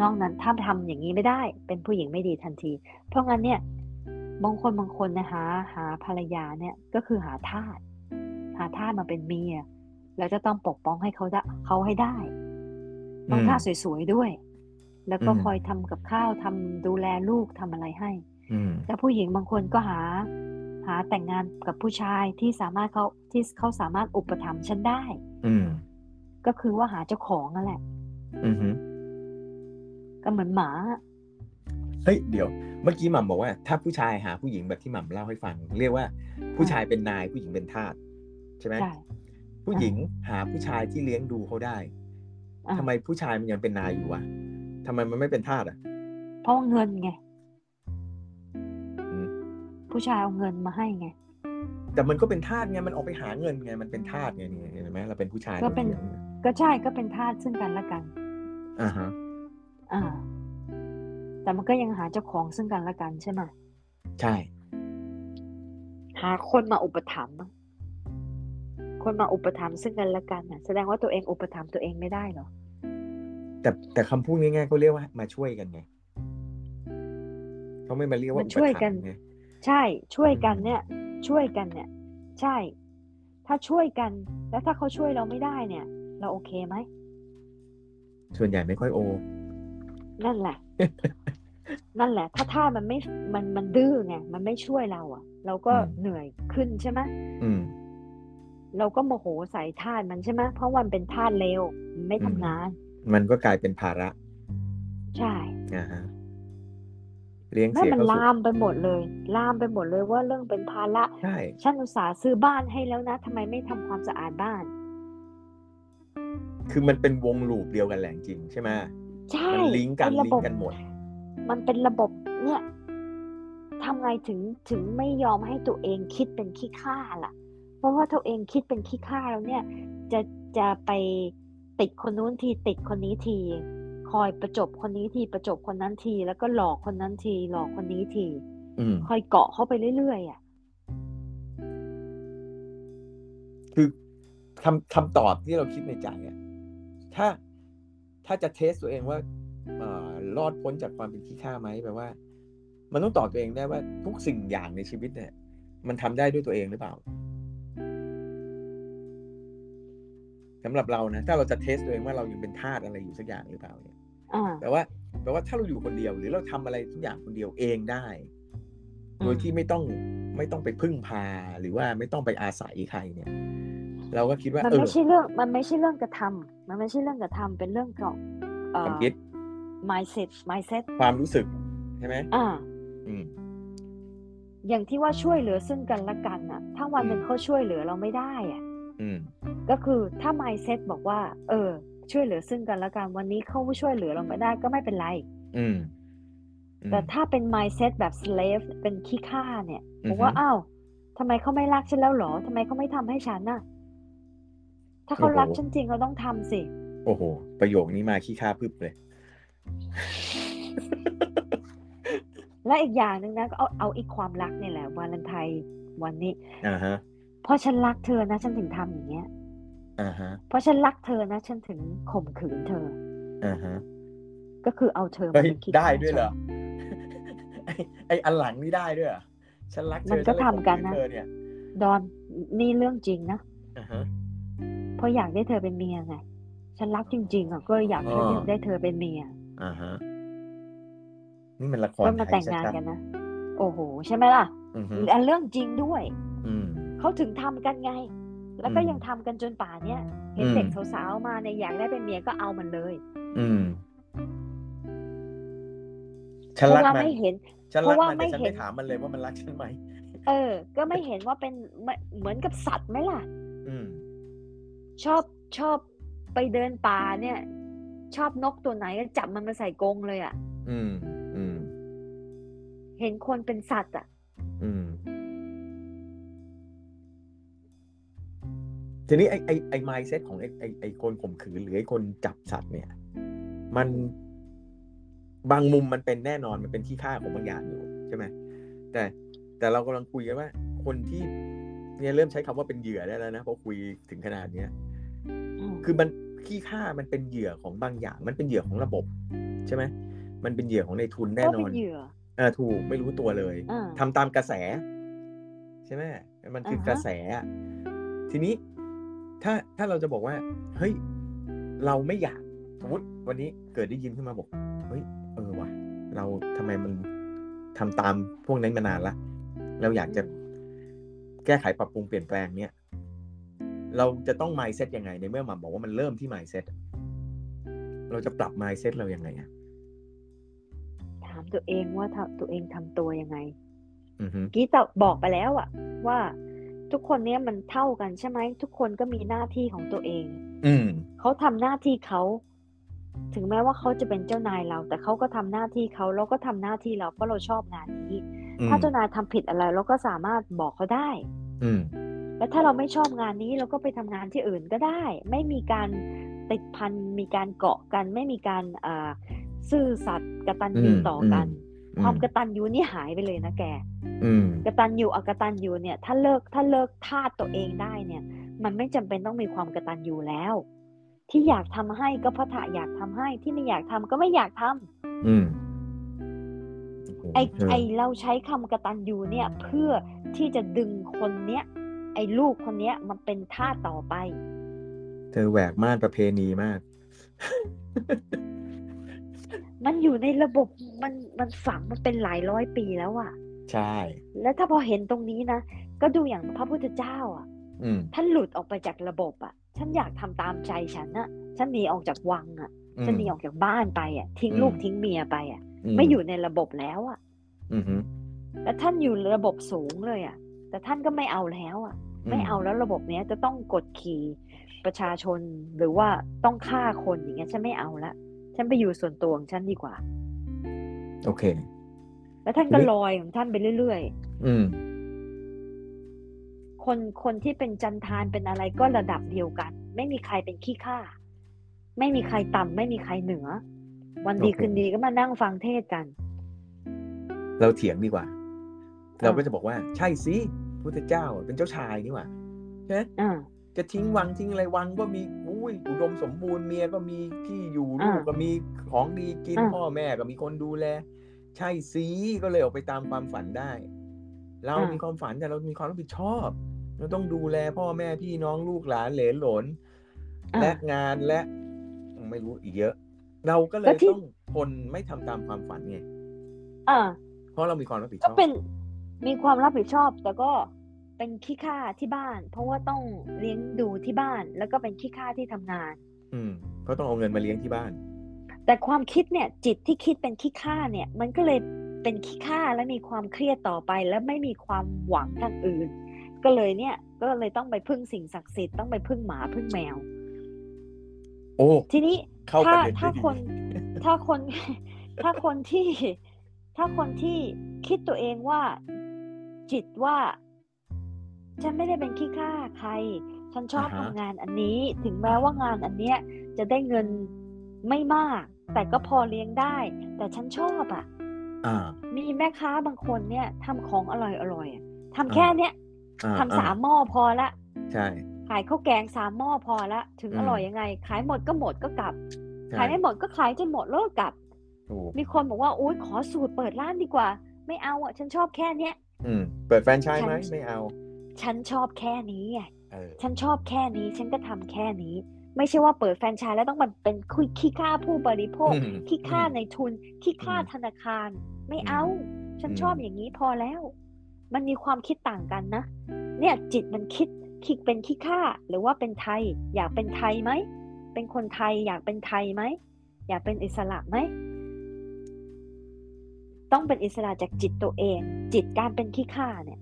นอกนั้นถ้าทำอย่างนี้ไม่ได้เป็นผู้หญิงไม่ดีทันทีเพราะงั้นเนี่ยบางคนนะคะหาภรรยาเนี่ยก็คือหาทาสมาเป็นเมียแล้วจะต้องปกป้องให้เขาให้ได้ต้องทาสสวยๆด้วยแล้วก็คอยทำกับข้าวทำดูแลลูกทำอะไรให้แต่ผู้หญิงบางคนก็หาแต่งงานกับผู้ชายที่เขาสามารถอุปถัมภ์ฉันได้ก็คือว่าหาเจ้าของนั่นแหละก็เหมือนหมาเฮ้ยเดี๋ยวเมื่อกี้หม่ำบอกว่าถ้าผู้ชายหาผู้หญิงแบบที่หม่ำเล่าให้ฟังเรียกว่าผู้ชายเป็นนายผู้หญิงเป็นทาสใช่ไหมผู้หญิงหาผู้ชายที่เลี้ยงดูเขาได้ทำไมผู้ชายมันยังเป็นนายอยู่วะทำไมมันไม่เป็นทาสอ่ะเพราะเงินไงผู้ชายเอาเงินมาให้ไงแต่มันก็เป็นทาสไงมันออกไปหาเงินไงมันเป็นทาสไงนี่เห็นไหมเราเป็นผู้ชายก็ใช่ก็เป็นทาสซึ่งกันและกันแต่มันก็ยังหาเจ้าของซึ่งกันและกันใช่ไหมใช่หาคนมาอุปถัมภ์คนมาอุปถัมภ์ซึ่งกันและกันน่ะแสดงว่าตัวเองอุปถัมภ์ตัวเองไม่ได้หรอแต่คำพูดง่ายๆเขาเรียกว่ามาช่วยกันไงเขาไม่มาเรียกว่าช่วยกันใช่ช่วยกันเนี่ยใช่ถ้าช่วยกันแล้วถ้าเขาช่วยเราไม่ได้เนี่ยเราโอเคไหมส่วนใหญ่ไม่ค่อยโอนั่นแหละ นั่นแหละถ้ามันไม่มันดื้อไงมันไม่ช่วยเราอ่ะเราก็เหนื่อยขึ้นใช่ไหมเราก็โมโหใส่ทาสมันใช่ไหมเพราะมันเป็นทาสเลวไม่ทำงานมันก็กลายเป็นภาระใช่ไม่มันลามไปหมดเลยว่าเรื่องเป็นภาระฉันอุตส่าห์ซื้อบ้านให้แล้วนะทำไมไม่ทำความสะอาดบ้านคือมันเป็นวงลูปเดียวกันแหละจริงใช่ไหมใช่มันลิงก์กันหมดมันเป็นระบบเนี่ยทำไงถึงไม่ยอมให้ตัวเองคิดเป็นขี้ข้าล่ะเพราะว่าตัวเองคิดเป็นขี้ข้าแล้วเนี่ยจะไปติดคนนู้นทีติดคนนี้ทีคอยประจบคนนี้ทีประจบคนนั้นทีแล้วก็หลอกคนนั้นทีหลอกคนนี้ทีคอยเกาะเข้าไปเรื่อยๆอ่ะคือคำตอบที่เราคิดในใจอ่ะถ้าจะเทสตัวเองว่ารอดพ้นจากความเป็นขี้ข้าไหมแปลว่ามันต้องตอบตัวเองได้ว่าทุกสิ่งอย่างในชีวิตเนี่ยมันทำได้ด้วยตัวเองหรือเปล่าสำหรับเรานะถ้าเราจะเทสตัวเองว่าเรายังเป็นทาสอะไรอยู่สักอย่างหรือเปล่าเนี่ยแต่ว่าถ้าเราอยู่คนเดียวหรือเราทำอะไรทุกอย่างคนเดียวเองได้โดยที่ไม่ต้องไปพึ่งพาหรือว่าไม่ต้องไปอาศัยใครเนี่ยเราก็คิดว่ามันไม่ใช่เรื่องกระทำมันไม่ใช่เรื่องกระทำเป็นเรื่องของความคิด mindset ความรู้สึกใช่ไหมอย่างที่ว่าช่วยเหลือซึ่งกันและกันอ่ะถ้าวันหนึ่งเขาช่วยเหลือเราไม่ได้อ่ะก็คือถ้า mindset บอกว่าช่วยเหลือซึ่งกันและกันวันนี้เขาช่วยเหลือเราไม่ได้ก็ไม่เป็นไรแต่ถ้าเป็น mindset แบบ slave เป็นขี้ข้าเนี่ยบอกว่าอ้าวทำไมเขาไม่รักฉันแล้วหรอทำไมเขาไม่ทำให้ฉันน่ะถ้าเขารักฉันจริงเขาต้องทำสิโอ้โหประโยคนี้มาขี้ข้าพึบเลย และอีกอย่างนึงนะก็เอาอีกความรักนี่แหละวาเลนไทน์วันนี้เพราะฉันรักเธอนะฉันถึงทำอย่างเงี้ย เพราะฉันรักเธอนะฉันถึงข่มขืนเธอก็คือเอาเธอมาเป็นคิดได้ด้วยเหรอไอ้อันหลังนี่ได้ด้วยเหรอฉันรักเธอมันก็ทำกันนะดอนนี่เรื่องจริงนะเพราะอยากได้เธอเป็นเมียไงฉันรักจริงๆอ่ะก็อยากได้เธอเป็นเมียนี่มันละครต้องมาแต่งงานกันนะโอ้โหใช่ไหมล่ะอันเรื่องจริงด้วยเขาถึงทำกันไงแล้วก็ยังทำกันจนป่านเนี้ยเห็นเด็กสาวๆมาในอยากได้เป็นเมียก็เอามันเลยเพราะว่าไม่เห็นเพราะว่าไม่เห็นถามมันเลยว่ามันรักฉันไหมก็ไม่เห็นว่าเป็นเหมือนกับสัตว์ไหมล่ะชอบไปเดินป่าเนี่ยชอบนกตัวไหนก็จับมันมาใส่กรงเลยอ่ะเห็นคนเป็นสัตว์อ่ะทีนี้ไอ้ mindset ของไอ้คนข่มขืนหรือไอ้คนจับสัตว์เนี่ยมันบางมุมมันเป็นแน่นอนมันเป็นที่ค่าของบางอย่างอยู่ใช่ไหมแต่เรากำลังคุยกันว่าคนที่เนี่ยเริ่มใช้คำว่าเป็นเหยื่อได้แล้วนะพอคุยถึงขนาดนี้คือมันที่ค่ามันเป็นเหยื่อของบางอย่างมันเป็นเหยื่อของระบบใช่ไหมมันเป็นเหยื่อของในทุนแน่นอนถูกไม่รู้ตัวเลยทำตามกระแสใช่ไหมมันคือกระแสทีนี้ถ้าเราจะบอกว่าเฮ้ยเราไม่อยากสมมติวันนี้เกิดได้ยินขึ้นมาบอกเฮ้ยว่ะเราทำไมมันทำตามพวกนั้นมานานละเราอยากจะแก้ไขปรับปรุงเปลี่ยนแปลงเนี่ยเราจะต้อง mindset ยังไงในเมื่อมาบอกว่ามันเริ่มที่ mindset เราจะปรับ mindset เรายังไงอ่ะถามตัวเองว่าตัวเองทำตัวยังไงกี้จะบอกไปแล้วอ่ะว่าทุกคนเนี้ยมันเท่ากันใช่ไหมทุกคนก็มีหน้าที่ของตัวเองเขาทำหน้าที่เขาถึงแม้ว่าเขาจะเป็นเจ้านายเราแต่เขาก็ทำหน้าที่เขาเราก็ทำหน้าที่เราเพราะเราชอบงานนี้ถ้าเจ้านายทำผิดอะไรเราก็สามารถบอกเขาได้แล้วถ้าเราไม่ชอบงานนี้เราก็ไปทำงานที่อื่นก็ได้ไม่มีการติดพันมีการเกาะกันไม่มีการซื่อสัตย์กตัญญูต่อกันความกตัญญูนี่หายไปเลยนะแกกตัญญูอกตัญญูเนี่ยถ้าเลิกทาสตัวเองได้เนี่ยมันไม่จำเป็นต้องมีความกตัญญูแล้วที่อยากทำให้ก็เพราะถ้าอยากทำให้ที่ไม่อยากทำก็ไม่อยากทำไอเราใช้คำกตัญญูเนี่ยเพื่อที่จะดึงคนเนี้ยไอ้ลูกคนเนี้ยมันเป็นท่าต่อไปเธอแหวกม่านประเพณีมาก มันอยู่ในระบบมันฝังมันเป็นหลายร้อยปีแล้วอ่ะใช่แล้วถ้าพอเห็นตรงนี้นะก็ดูอย่างพระพุทธเจ้าอ่ะท่านหลุดออกไปจากระบบอ่ะฉันอยากทำตามใจฉันน่ะฉันหนีออกจากวังอ่ะฉันหนีออกจากบ้านไปอ่ะทิ้งลูกทิ้งเมียไปอ่ะไม่อยู่ในระบบแล้วอ่ะแล้วท่านอยู่ระบบสูงเลยอ่ะแต่ท่านก็ไม่เอาแล้วอ่ะไม่เอาแล้วระบบเนี้ยจะต้องกดขี่ประชาชนหรือว่าต้องฆ่าคนอย่างเงี้ยฉันไม่เอาละฉันไปอยู่ส่วนตัวของฉันดีกว่าโอเคแล้วท่านก็ลอยของท่านไปเรื่อยๆคนที่เป็นจันทานเป็นอะไรก็ระดับเดียวกันไม่มีใครเป็นขี้ข้าไม่มีใครต่ำไม่มีใครเหนือวันดีคืนดีก็มานั่งฟังเทศกันเราเถียงดีกว่าเราก็จะบอกว่าใช่สิพุทธเจ้าเป็นเจ้าชายนี่หว่าใช่ไหมจะทิ้งวังทิ้งอะไรวังก็มีอุดมสมบูรณ์เมียก็มีที่อยู่ลูกก็มีของดีกินพ่อแม่ก็มีคนดูแลใช่สิก็เลยออกไปตามความฝันได้เรามีความฝันแต่เรามีความรับผิดชอบเราต้องดูแลพ่อแม่พี่น้องลูกหลานเหลนหลนและงานและไม่รู้อีกเยอะเราก็เลยต้องทนไม่ทำตามความฝันไงเพราะเรามีความรับผิดชอบมีความรับผิดชอบแต่ก็เป็นขี้ข้าที่บ้านเพราะว่าต้องเลี้ยงดูที่บ้านแล้วก็เป็นขี้ข้าที่ทำงานเพราะต้องเอาเงินมาเลี้ยงที่บ้านแต่ความคิดเนี่ยจิตที่คิดเป็นขี้ข้าเนี่ยมันก็เลยเป็นขี้ข้าและมีความเครียดต่อไปและไม่มีความหวังทางอื่นก็เลยต้องไปพึ่งสิ่งศักดิ์สิทธิ์ต้องไปพึ่งหมาพึ่งแมวโอ้ทีนี้ถ้าคนที่คิดตัวเองว่าจิตว่าฉันไม่ได้เป็นขี้ข้าใครฉันชอบทำงานอันนี้ถึงแม้ว่างานอันเนี้ยจะได้เงินไม่มากแต่ก็พอเลี้ยงได้แต่ฉันชอบอ่ะมีแม่ค้าบางคนเนี่ยทำของอร่อยๆทำแค่เนี้ยทำ3 หม้อพอละใช่ท ายข้าวแกง3หม้อพอละถึงอร่อยยังไงขายหมดก็หมดก็กลับขายไม่หมดก็ขายจนหมดแล้วก็กลับมีคนบอกว่าโอ๊ยขอสูตรเปิดร้านดีกว่าไม่เอาอ่ะฉันชอบแค่เนี้ยเปิดแฟรนไชส์มั้ยไม่เอาฉันชอบแค่นี้ไงฉันชอบแค่นี้ฉันก็ทำแค่นี้ไม่ใช่ว่าเปิดแฟรนไชส์แล้วต้องมันเป็นขี้ค่าผู้บริโภคขี้ค่าในทุนขี้ค่าธนาคารไม่เอาฉันชอบอย่างนี้พอแล้วมันมีความคิดต่างกันนะเนี่ยจิตมันคิดเป็นขี้ค่าหรือว่าเป็นไทยอยากเป็นไทยไหมเป็นคนไทยอยากเป็นไทยไหมอยากเป็นอิสระไหมต้องเป็นอิสระจากจิตตัวเองจิตการเป็นขี้ค่าเนี่ย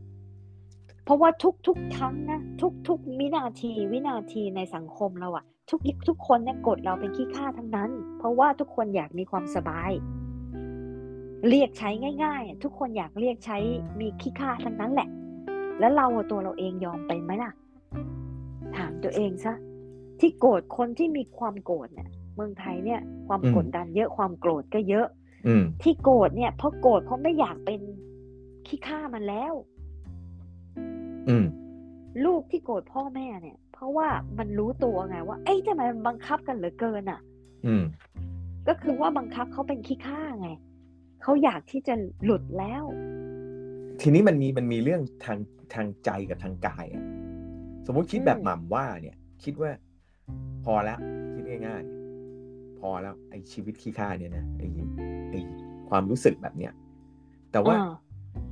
เพราะว่าทุกๆครั้งนะทุกๆวินาทีในสังคมเราอะทุกคนเนี่ยกดเราเป็นขี้ค่าทั้งนั้นเพราะว่าทุกคนอยากมีความสบายเรียกใช้ง่ายๆทุกคนอยากเรียกใช้มีขี้ค่าทั้งนั้นแหละแล้วเราตัวเราเองยอมไปไหมล่ะถามตัวเองซะที่โกรธคนที่มีความโกรธเนี่ยเมืองไทยเนี่ยความกดดันเยอะความโกรธก็เยอะที่โกรธเนี่ยเพราะโกรธเพราะไม่อยากเป็นขี้ค่ามันแล้วลูกที่โกรธพ่อแม่เนี่ยเพราะว่ามันรู้ตัวไงว่าเอ๊ะทำไมมันบังคับกันเหลือเกินอ่ะก็คือว่าบังคับเขาเป็นขี้ค่าไงเขาอยากที่จะหลุดแล้วทีนี้มันมีเรื่องทางใจกับทางกายอ่ะสมมุติคิดแบบหม่ำว่าเนี่ยคิดว่าพอแล้วคิดง่ายๆพอแล้วไอ้ชีวิตขี้ค่าเนี่ยนะไอ้ความรู้สึกแบบเนี้ยแต่ว่า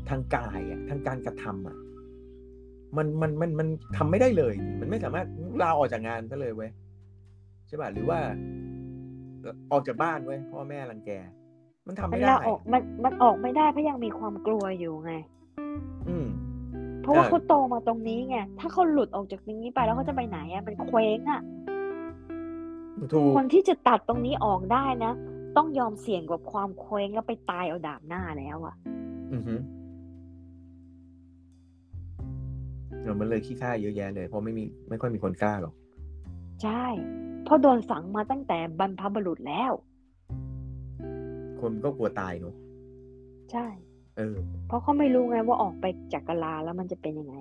ทางกายอ่ะทางการกระทำอ่ะมันทำไม่ได้เลยมันไม่สามารถลาออกจากงานซะเลยเว้ยใช่ป่ะหรือว่าออกจากบ้านเว้ยพ่อแม่รังแกมันทำไม่ได้มันออกไม่ได้เพราะยังมีความกลัวอยู่ไงเพราะว่าเขาโตมาตรงนี้ไงถ้าเขาหลุดออกจากตรงนี้ไปแล้วเขาจะไปไหนอ่ะมันเคว้งอ่ะคนที่จะตัดตรงนี้ออกได้นะต้องยอมเสี่ยงกับความเคว้งแล้วไปตายเอาดาบหน้าแล้วอ่ะมันเลยขี้ค่าเยอะแยะเลยเพราะไม่ค่อยมีคนกล้าหรอกใช่เพราะโดนฝังมาตั้งแต่บรรพบุรุษแล้วคนก็กลัวตายเนาะใช่เพราะเขาไม่รู้ไงว่าออกไปจากกะลาแล้วมันจะเป็นยังไง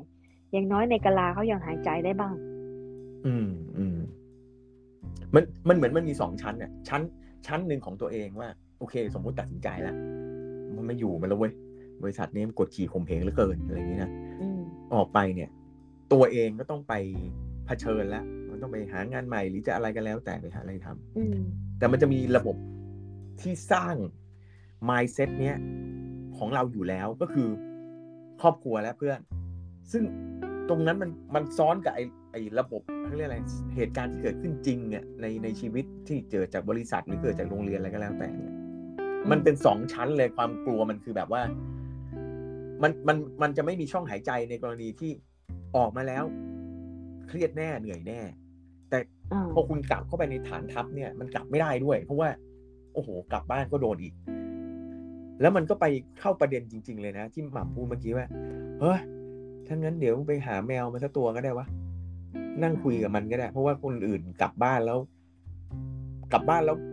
อย่างน้อยในกะลาเขายังหายใจได้บ้างมันเหมือนมันมี2ชั้นอ่ะชั้นนึงของตัวเองว่าโอเคสมมุติตัดสินใจแล้วมันไม่อยู่มันแล้วเว้ยบริษัทนี้มันกดขี่ข่มเหงเหลือเกินอะไรอย่างงี้นะออกไปเนี่ยตัวเองก็ต้องไปเผชิญแล้วมันต้องไปหางานใหม่หรือจะอะไรก็แล้วแต่ไปหาอะไรทำแต่มันจะมีระบบที่สร้าง mindset เนี้ยของเราอยู่แล้วก็คือครอบครัวและเพื่อนซึ่งตรงนั้นมันซ้อนกับไอ้ระบบเขาเรียกอะไรเหตุการณ์ที่เกิดขึ้นจริงเนี่ยในชีวิตที่เจอจากบริษัทหรือเกิดจากโรงเรียนอะไรก็แล้วแต่มันเป็น2ชั้นเลยความกลัวมันคือแบบว่ามันจะไม่มีช่องหายใจในกรณีที่ออกมาแล้วเครียดแน่เหนื่อยแน่แต่พอคุณกลับเข้าไปในฐานทัพเนี่ยมันกลับไม่ได้ด้วยเพราะว่าโอ้โหกลับบ้านก็โดนอีกแล้วมันก็ไปเข้าประเด็นจริงๆเลยนะที่หม่ำพูดเมื่อกี้ว่าเฮ้ยถ้างั้นเดี๋ยวไปหาแมวมาสักตัวก็ได้วะนั่งคุยกับมันก็ได้เพราะว่าคนอื่นกลับบ้านแล้ว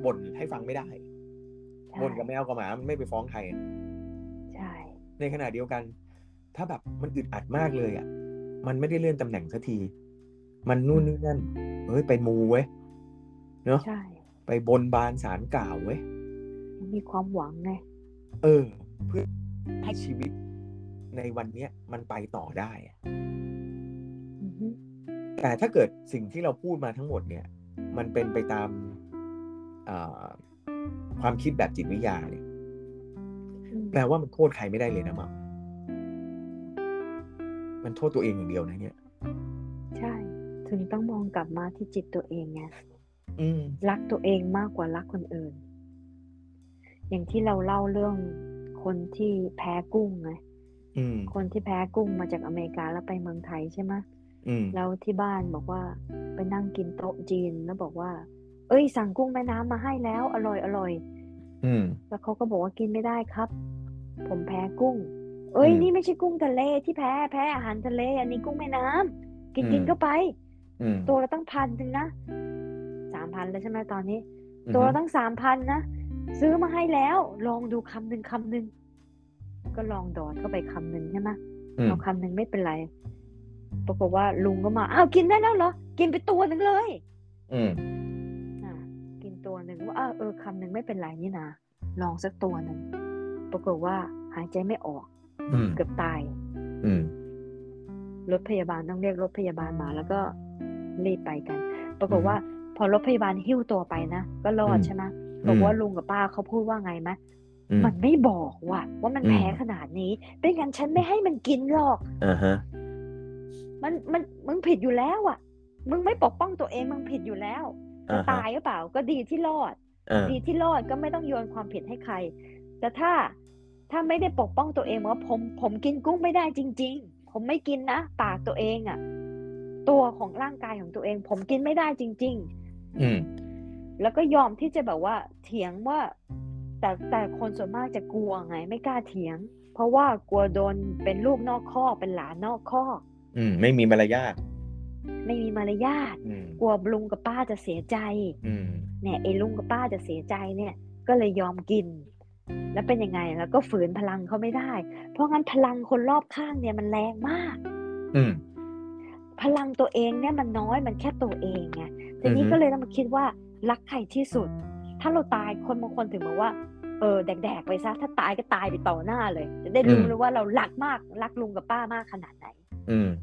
บ่นให้ฟังไม่ได้บ่นกับแมวกับหมามันไม่ไปฟ้องใครใช่ในขณะเดียวกันถ้าแบบมันอึดอัดมากเลยอ่ะมันไม่ได้เลื่อนตำแหน่งสักทีมันนู่นนี่นั่นเฮ้ยไปมูเว้ยเนาะใช่ไปบนบานศาลกล่าวเว้ยมีความหวังไงเพื่อให้ชีวิตในวันเนี้ยมันไปต่อได้แต่ถ้าเกิดสิ่งที่เราพูดมาทั้งหมดเนี่ยมันเป็นไปตามความคิดแบบจิตวิทยาเนี่ยแปลว่ามันโทษใครไม่ได้เลยนะมันโทษตัวเองอย่างเดียวนะเนี่ยใช่ถึงต้องมองกลับมาที่จิตตัวเองไงรักตัวเองมากกว่ารักคนอื่นอย่างที่เราเล่าเรื่องคนที่แพ้กุ้งไงคนที่แพ้กุ้งมาจากอเมริกาแล้วไปเมืองไทยใช่ไหมแล้วที่บ้านบอกว่าไปนั่งกินโต๊ะจีนแล้วบอกว่าเอ้ยสั่งกุ้งแม่น้ำมาให้แล้วอร่อยอร่อยแล้วเขาก็บอกว่ากินไม่ได้ครับผมแพ้กุ้งเอ้ยนี่ไม่ใช่กุ้งทะเลที่แพ้อาหารทะเลอันนี้กุ้งแม่น้ำกินเข้าไปตัวเราต้อง1,000นะ3,000แล้วใช่ไหมตอนนี้ตัวเราตั้ง 3,000 นะซื้อมาให้แล้วลองดูคำหนึ่งก็ลองดอดเข้าไปคำหนึ่งใช่ไหมเอาคำหนึ่งไม่เป็นไร ปรากฏว่าลุงก็มาอ้าวกินได้แล้วเหรอกินไปตัวนึงเลยกินตัวนึงว่าคำนึงไม่เป็นไรนี่นะลองสักตัวนึงปรากฏว่าหายใจไม่ออกเกือบตายรถพยาบาลต้องเรียกรถพยาบาลมาแล้วก็รีบไปกันปรากฏว่าพอรถพยาบาลหิ้วตัวไปนะก็รอดใช่ไหมบอกว่าลุงกับป้าเขาพูดว่าไงไหมมันไม่บอกว่ามันแพ้ขนาดนี้เป็นงั้นฉันไม่ให้มันกินหรอกมึงผิดอยู่แล้วอ่ะมึงไม่ปกป้องตัวเองมึงผิดอยู่แล้วจะตายหรือเปล่าก็ดีที่รอดดีที่รอดก็ไม่ต้องโยนความผิดให้ใครแต่ถ้าไม่ได้ปกป้องตัวเองว่าผมกินกุ้งไม่ได้จริงๆผมไม่กินนะปากตัวเองอ่ะตัวของร่างกายของตัวเองผมกินไม่ได้จริงๆแล้วก็ยอมที่จะแบบว่าเถียงว่าแต่คนส่วนมากจะกลัวไงไม่กล้าเถียงเพราะว่ากลัวโดนเป็นลูกนอกคอกเป็นหลานนอกคอกไม่มีมารยาทกลัวลุงกับป้าจะเสียใจเนี่ยไอ้ลุงกับป้าจะเสียใจเนี่ยก็เลยยอมกินแล้วเป็นยังไงแล้วก็ฝืนพลังเขาไม่ได้เพราะงั้นพลังคนรอบข้างเนี่ยมันแรงมากพลังตัวเองเนี่ยมันน้อยมันแค่ตัวเองไงทีนี้ก็เลยต้องมาคิดว่ารักใครที่สุดถ้าเราตายคนบางคนถึงบอกว่าแดกๆไปซะถ้าตายก็ตายไปต่อหน้าเลยจะได้รู้เลยว่าเรารักมากรักลุงกับป้ามากขนาดไหน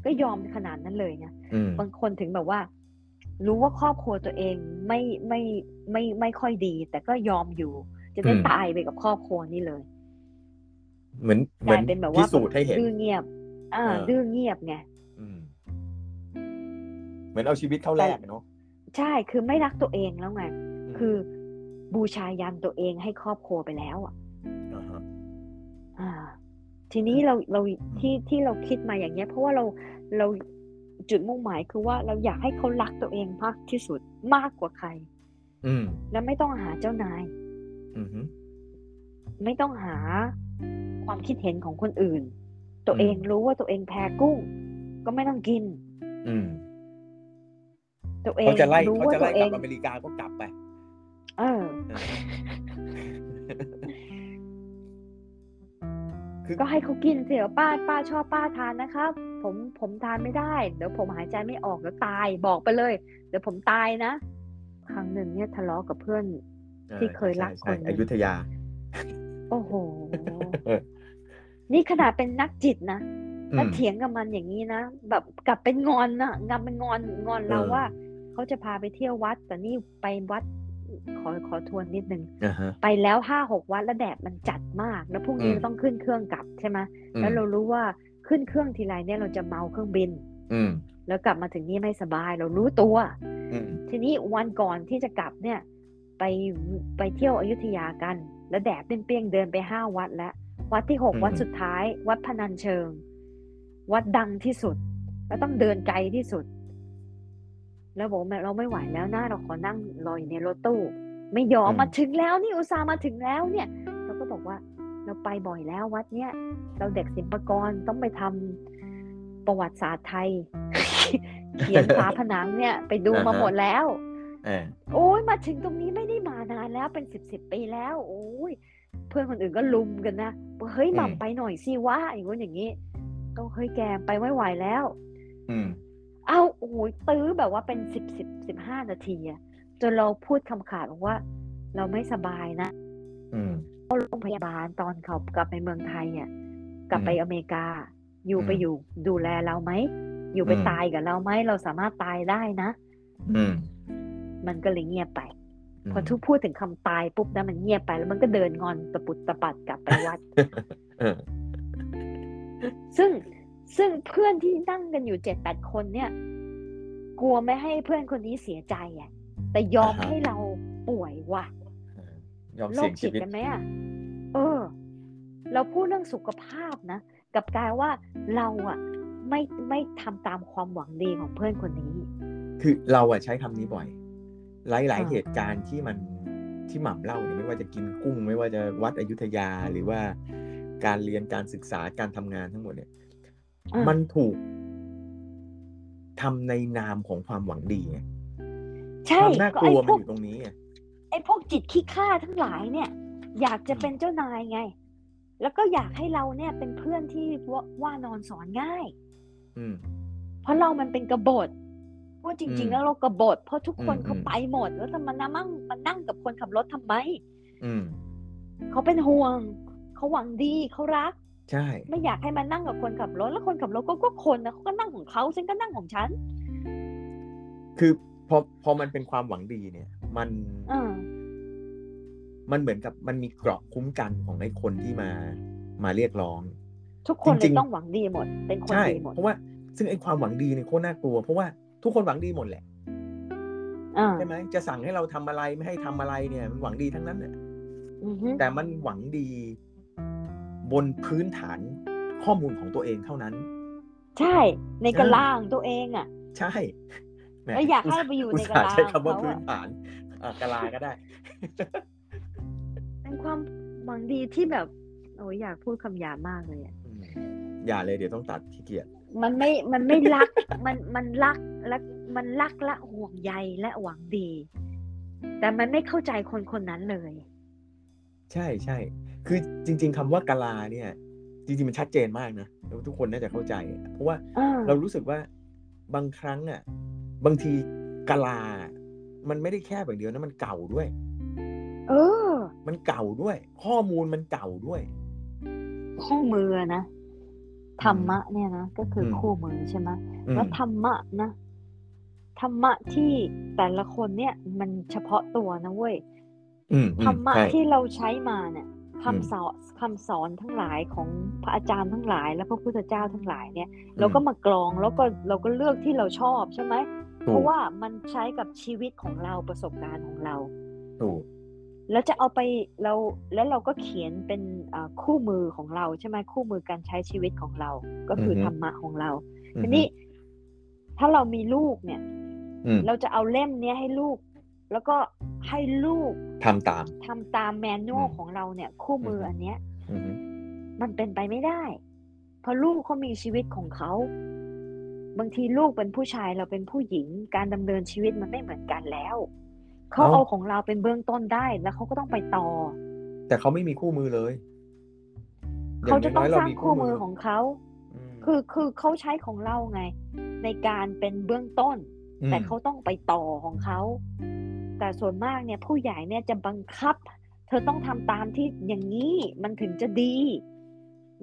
ก็ยอมขนาดนั้นเลยนะบางคนถึงแบบว่ารู้ว่าครอบครัวตัวเองไม่ค่อยดีแต่ก็ยอมอยู่จะได้ตายไปกับครอบครัวนี่เลยเหมือนเป็นแบบว่าดื้อเงียบดื้อเงียบไงเหมือนเอาชีวิตเข้าแลกเนาะใช่คือไม่รักตัวเองแล้วไงคือบูชายันตัวเองให้ครอบครัวไปแล้วอ่ะทีนี้เราที่เราคิดมาอย่างเงี้ยเพราะว่าเราจุดมุ่งหมายคือว่าเราอยากให้เขารักตัวเองมากที่สุดมากกว่าใครและไม่ต้องหาเจ้านายไม่ต้องหาความคิดเห็นของคนอื่นตัวเองรู้ว่าตัวเองแพ้กุ้งก็ไม่ต้องกินตัวเองรู้ว่าตัวเองกลับอเมริกาก็กลับไปก็ให้เขากินเสียป้าชอบป้าทานนะครับผมทานไม่ได้เดี๋ยวผมหายใจไม่ออกแล้วตายบอกไปเลยเดี๋ยวผมตายนะครั้งหนึ่งเนี่ยทะเลาะกับเพื่อนที่เคยรักคนอยุธยาโอ้โห นี่ขนาดเป็นนักจิตนะแล้วเถียงกับมันอย่างนี้นะแบบกลับเป็นงอนน่ะงำเป็นงอนเราว่าเขาจะพาไปเที่ยววัดแต่นี่ไปวัดขอทวนนิดนึงไปแล้ว 5-6 วัดแล้วแดดมันจัดมากแล้วพรุ่งนี้ต้องขึ้นเครื่องกลับใช่ไหมแล้วเรารู้ว่าขึ้นเครื่องทีไรเนี่ยเราจะเมาเครื่องบินแล้วกลับมาถึงนี่ไม่สบายเรารู้ตัวทีนี้วันก่อนที่จะกลับเนี่ยไปเที่ยวอยุธยากันแล้วแดดเปรี้ยงเดินไป5วัดแล้ววัดที่6วัดสุดท้ายวัดพนัญเชิงวัดดังที่สุดแล้วต้องเดินไกลที่สุดแล้วบอกเราไม่ไหวแล้วนะเราขอนั่งรออยู่ในรถตู้ไม่ยอมมาถึงแล้วนี่อุตส่าห์มาถึงแล้วเนี่ยเราก็บอกว่าเราไปบ่อยแล้ววัดเนี้ยเราเด็กศิลปากรต้องไปทำประวัติศาสตร์ไทย เขียนฝาผนังเนี่ยไปดูมาหมดแล้วโอ้ยมาถึงตรงนี้ไม่ได้มานานแล้วเป็น10 ปีแล้วโอ้ยเพื่อนคนอื่นก็ลุมกันนะเฮ้ยหม่ำไปหน่อยสิวะอย่างงี้ก็เฮ้ยแกไปไม่ไหวแล้วเอาโอ้ยตื้อแบบว่าเป็น10-15 นาทีอะจนเราพูดคำขาดบอกว่าเราไม่สบายนะเข้าโรงพยาบาลตอนเขากลับไปเมืองไทยเนี่ยกลับไปอเมริกาอยู่ไปอยู่ดูแลเราไหมอยู่ไปตายกับเราไหมเราสามารถตายได้นะมันก็เลยเงียบไปพอทุกพูดถึงคำตายปุ๊บนะมันเงียบไปแล้วมันก็เดินงอนตะปุดตะปัดกลับไปวัด ซึ่งเพื่อนที่นั่งกันอยู่ 7-8 คนเนี่ยกลัวไม่ให้เพื่อนคนนี้เสียใจอ่ะแต่ยอมให้เราป่วยว่ะยอมเสี่ยงชีวิตกันมั้ยอ่ะเราพูดเรื่องสุขภาพนะกับกายว่าเราอ่ะไม่ทำตามความหวังดีของเพื่อนคนนี้คือเราอ่ะใช้คำนี้บ่อยหลายเหตุการณ์ที่หม่ำเล่าเนี่ยไม่ว่าจะกินกุ้งไม่ว่าจะวัดอยุธยาหรือว่าการเรียนการศึกษาการทำงานทั้งหมดเนี่ยมันถูกทำในนามของความหวังดีไงใช่ความน่ากลัวมันอยู่ตรงนี้ไงไอ้พวกจิตขี้ข้าทั้งหลายเนี่ยอยากจะเป็นเจ้านายไงแล้วก็อยากให้เราเนี่ยเป็นเพื่อนที่ว่านอนสอนง่าย เพราะเรามันเป็นกบฏเพราะจริงๆแล้วเรากบฏเพราะทุกคนเขาไปหมดแล้วทำไมมานั่งกับคนขับรถทำไมเขาเป็นห่วงเขาหวังดีเขารักใช่ไม่อยากให้มานั่งกับคนขับรถแล้วคนขับรถก็คนนะเขาก็นั่งของเขาฉันก็นั่งของฉันคือพอมันเป็นความหวังดีเนี่ยมันเหมือนกับมันมีเกราะคุ้มกันของไอ้คนที่มาเรียกร้องทุกคนเลยต้องหวังดีหมดเป็นคนดีหมดเพราะว่าซึ่งไอ้ความหวังดีเนี่ยโคตรน่ากลัวเพราะว่าทุกคนหวังดีหมดแหละใช่ไหมจะสั่งให้เราทำอะไรไม่ให้ทำอะไรเนี่ยมันหวังดีทั้งนั้นเนี่ยแต่มันหวังดีบนพื้นฐานข้อมูลของตัวเองเท่านั้นใช่ในกระลาของตัวเองอ่ะใช่ไม่อยากให้ไปอยู่ในกระลาใช้คำว่าพื้นฐานกระลาก็ได้เป็นความหวังดีที่แบบโอ้ยอยากพูดคำหยาบมากเลยอ่ะอย่าเลยเดี๋ยวต้องตัดขี้เกียจมันไม่รักมันรักและมันรักและห่วงใยและหวังดีแต่มันไม่เข้าใจคนคนนั้นเลยใช่ใช่คือจริงๆคำว่ากะลาเนี่ยจริงๆมันชัดเจนมากนะแล้วทุกคนน่าจะเข้าใจเพราะว่าเรารู้สึกว่าบางครั้งอ่ะบางทีกะลามันไม่ได้แค่แบบเดียวนะมันเก่าด้วยมันเก่าด้วยข้อมูลมันเก่าด้วยคู่มือนะธรรมะเนี่ยนะก็คือคู่มือใช่ไหมแล้วธรรมะนะธรรมะที่แต่ละคนเนี่ยมันเฉพาะตัวนะเว้ยธรรมะที่เราใช้มาเนี่ยคำสอนทั้งหลายของพระอาจารย์ทั้งหลายและพระพุทธเจ้าทั้งหลายเนี่ยเราก็มากรองแล้วก็เราก็เลือกที่เราชอบใช่ไหมเพราะว่ามันใช้กับชีวิตของเราประสบการณ์ของเราแล้วจะเอาไปเราแล้วเราก็เขียนเป็นคู่มือของเราใช่ไหมคู่มือการใช้ชีวิตของเราก็คือธรรมะของเราทีนี้ถ้าเรามีลูกเนี่ยเราจะเอาเล่มนี้ให้ลูกแล้วก็ให้ลูกทำตามแมนนวลของเราเนี่ยคู่มืออันเนี้ยมันเป็นไปไม่ได้เพราะลูกเขามีชีวิตของเขาบางทีลูกเป็นผู้ชายเราเป็นผู้หญิงการดำเนินชีวิตมันไม่เหมือนกันแล้วเขาเอาของเราเป็นเบื้องต้นได้แล้วเขาก็ต้องไปต่อแต่เขาไม่มีคู่มือเลยเขาจะต้องสร้างคู่มือของเขาคือเขาใช้ของเราไงในการเป็นเบื้องต้นแต่เขาต้องไปต่อของเขาแต่ส่วนมากเนี่ยผู้ใหญ่เนี่ยจะบังคับเธอต้องทำตามที่อย่างนี้มันถึงจะดี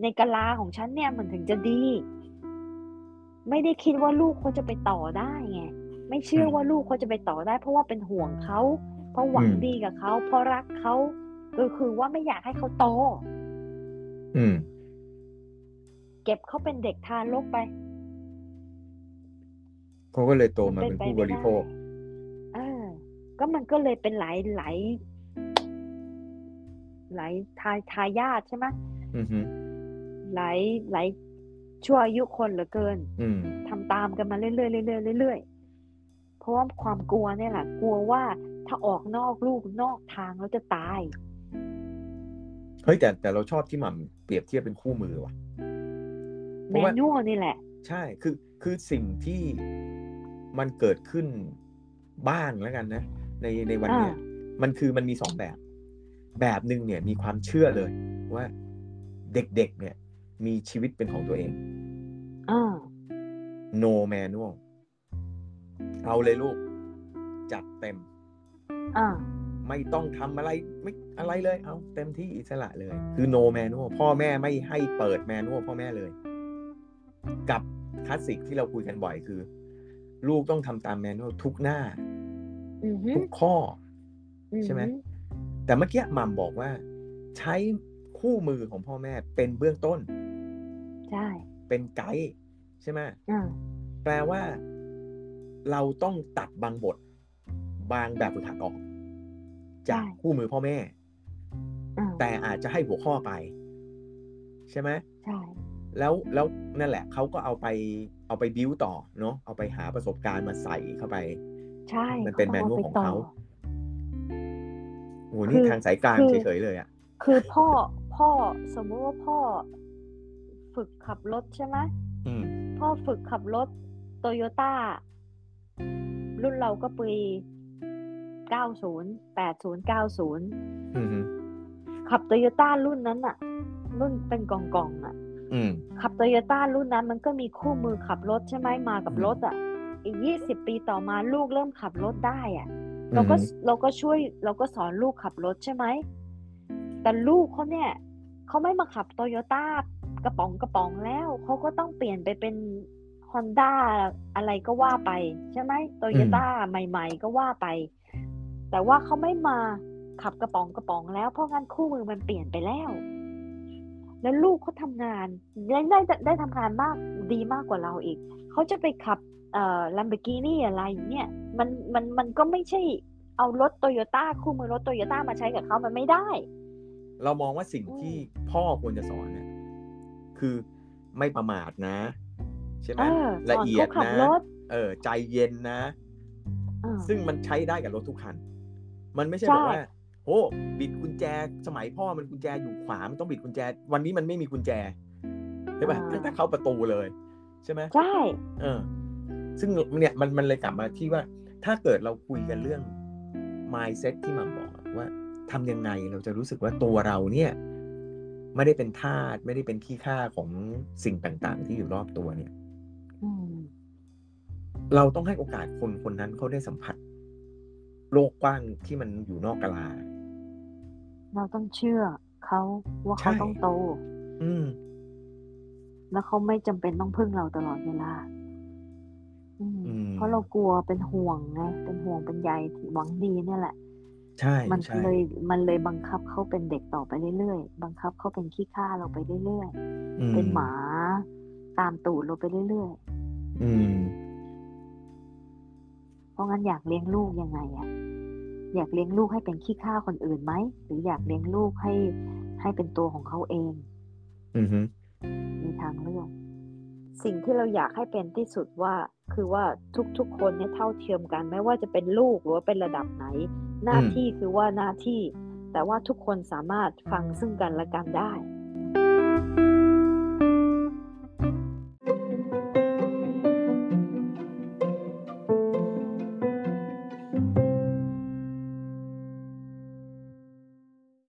ในกะลาของฉันเนี่ยมันถึงจะดีไม่ได้คิดว่าลูกเขาจะไปต่อได้ไงไม่เชื่อว่าลูกเขาจะไปต่อได้เพราะว่าเป็นห่วงเขาเพราะหวังดีกับเขาเพราะรักเขาก็คือว่าไม่อยากให้เขาโตเก็บเขาเป็นเด็กทารกไปเขาก็เลยโตมาเป็นผู้บริโภคก็มันก็เลยเป็นหลายทายาทใช่ไหมหลายชั่วอายุคนเหลือเกินทำตามกันมาเรื่อยๆเรื่อยๆเรื่อยๆเพราะว่าความกลัวเนี่ยแหละกลัวว่าถ้าออกนอกลูกนอกทางแล้วจะตายเฮ้ยแต่เราชอบที่หม่ำเปรียบเทียบเป็นคู่มือว่ะแมนนวลนี่แหละใช่คือสิ่งที่มันเกิดขึ้นบ้างแล้วกันนะในวันนี้มันคือมันมีสองแบบนึงเนี่ยมีความเชื่อเลยว่าเด็กๆเนี่ยมีชีวิตเป็นของตัวเองno manual เอาเลยลูกจัดเต็มไม่ต้องทำอะไรไม่อะไรเลยเอาเต็มที่อิสระเลยคือ no manual พ่อแม่ไม่ให้เปิด manual พ่อแม่เลยกับคลาสสิกที่เราคุยกันบ่อยคือลูกต้องทำตามแมนนวลทุกหน้าทุกข้อใช่ไหมแต่เมื่อกี้มัมบอกว่าใช้คู่มือของพ่อแม่เป็นเบื้องต้นใช่เป็นไกด์ใช่ไหมแปลว่าเราต้องตัดบางบทบางแบบฝึกหัดออกจากคู่มือพ่อแม่แต่อาจจะให้หัวข้อไปใช่ไหมใช่แล้วนั่นแหละเขาก็เอาไปบิ้วต่อเนาะเอาไปหาประสบการณ์มาใส่เข้าไปใช่มันเป็นแมนนวลของเขาโหนี่ทางสายกลางเฉยๆเลยอ่ะคือพ่อสมมุติว่าพ่อฝึกขับรถใช่ไหมพ่อฝึกขับรถ Toyota รุ่นเราก็ปี90 80 90ขับ Toyota รุ่นนั้นน่ะรุ่นเป็นกล่องๆอ่ะ ขับโตโยต้ารุ่นนั้นมันก็มีคู่มือขับรถใช่ไหมมากับรถอ่ะอีก20ปีต่อมาลูกเริ่มขับรถได้อ่ะเราก็ช่วยเราก็สอนลูกขับรถใช่ไหมแต่ลูกเขาเนี่ยเขาไม่มาขับโตโยต้ากระป๋องแล้วเขาก็ต้องเปลี่ยนไปเป็นฮอนด้าอะไรก็ว่าไปใช่ไหมโตโยต้าใหม่ๆก็ว่าไปแต่ว่าเขาไม่มาขับกระป๋องแล้วเพราะงั้นคู่มือมันเปลี่ยนไปแล้วแล้วลูกเขาทำงานได้ทำงานมากดีมากกว่าเราอีกเขาจะไปขับLamborghini อะไรเนี่ยมันก็ไม่ใช่เอารถ Toyota คู่มือรถ Toyota มาใช้กับเขามันไม่ได้เรามองว่าสิ่งที่พ่อควรจะสอนเนี่ยคือไม่ประมาทนะใช่ไหมละเอียดนะใจเย็นนะซึ่งมันใช้ได้กับรถทุกคันมันไม่ใช่แบบว่าโอ้บิดกุญแจสมัยพ่อมันกุญแจอยู่ขวามันต้องบิดกุญแจวันนี้มันไม่มีกุญแจใช่ป่ะถ้าเข้าประตูเลยใช่ไหมใช่ซึ่งเนี่ยมันเลยกลับมาที่ว่าถ้าเกิดเราคุยกันเรื่อง mindset ที่มาบอกว่าทำยังไงเราจะรู้สึกว่าตัวเราเนี่ยไม่ได้เป็นทาสไม่ได้เป็นขี้ข้าของสิ่งต่างๆที่อยู่รอบตัวเนี่ยเราต้องให้โอกาสคนคนนั้นเขาได้สัมผัสโลกกว้างที่มันอยู่นอกกาลาเราต้องเชื่อเขาว่าเขาต้องโตแล้วเขาไม่จำเป็นต้องพึ่งเราตลอดเวลาเพราะเรากลัวเป็นห่วงไงเป็นห่วงเป็นใยหวังดีเนี่ยแหละใช่มันเลยบังคับเขาเป็นเด็กต่อไปเรื่อยๆบังคับเขาเป็นขี้ข้าเราไปเรื่อยๆเป็นหมาตามตูดเราไปเรื่อยๆเพราะงั้นอยากเลี้ยงลูกยังไงอ่ะอยากเลี้ยงลูกให้เป็นขี้ข้าคนอื่นไหมหรืออยากเลี้ยงลูกให้เป็นตัวของเขาเองมีทางเลือกสิ่งที่เราอยากให้เป็นที่สุดว่าคือว่าทุกๆคนเนี่ยเท่าเทียมกันไม่ว่าจะเป็นลูกหรือว่าเป็นระดับไหนหน้าที่คือว่าหน้าที่แต่ว่าทุกคนสามารถฟังซึ่งกันและกันได้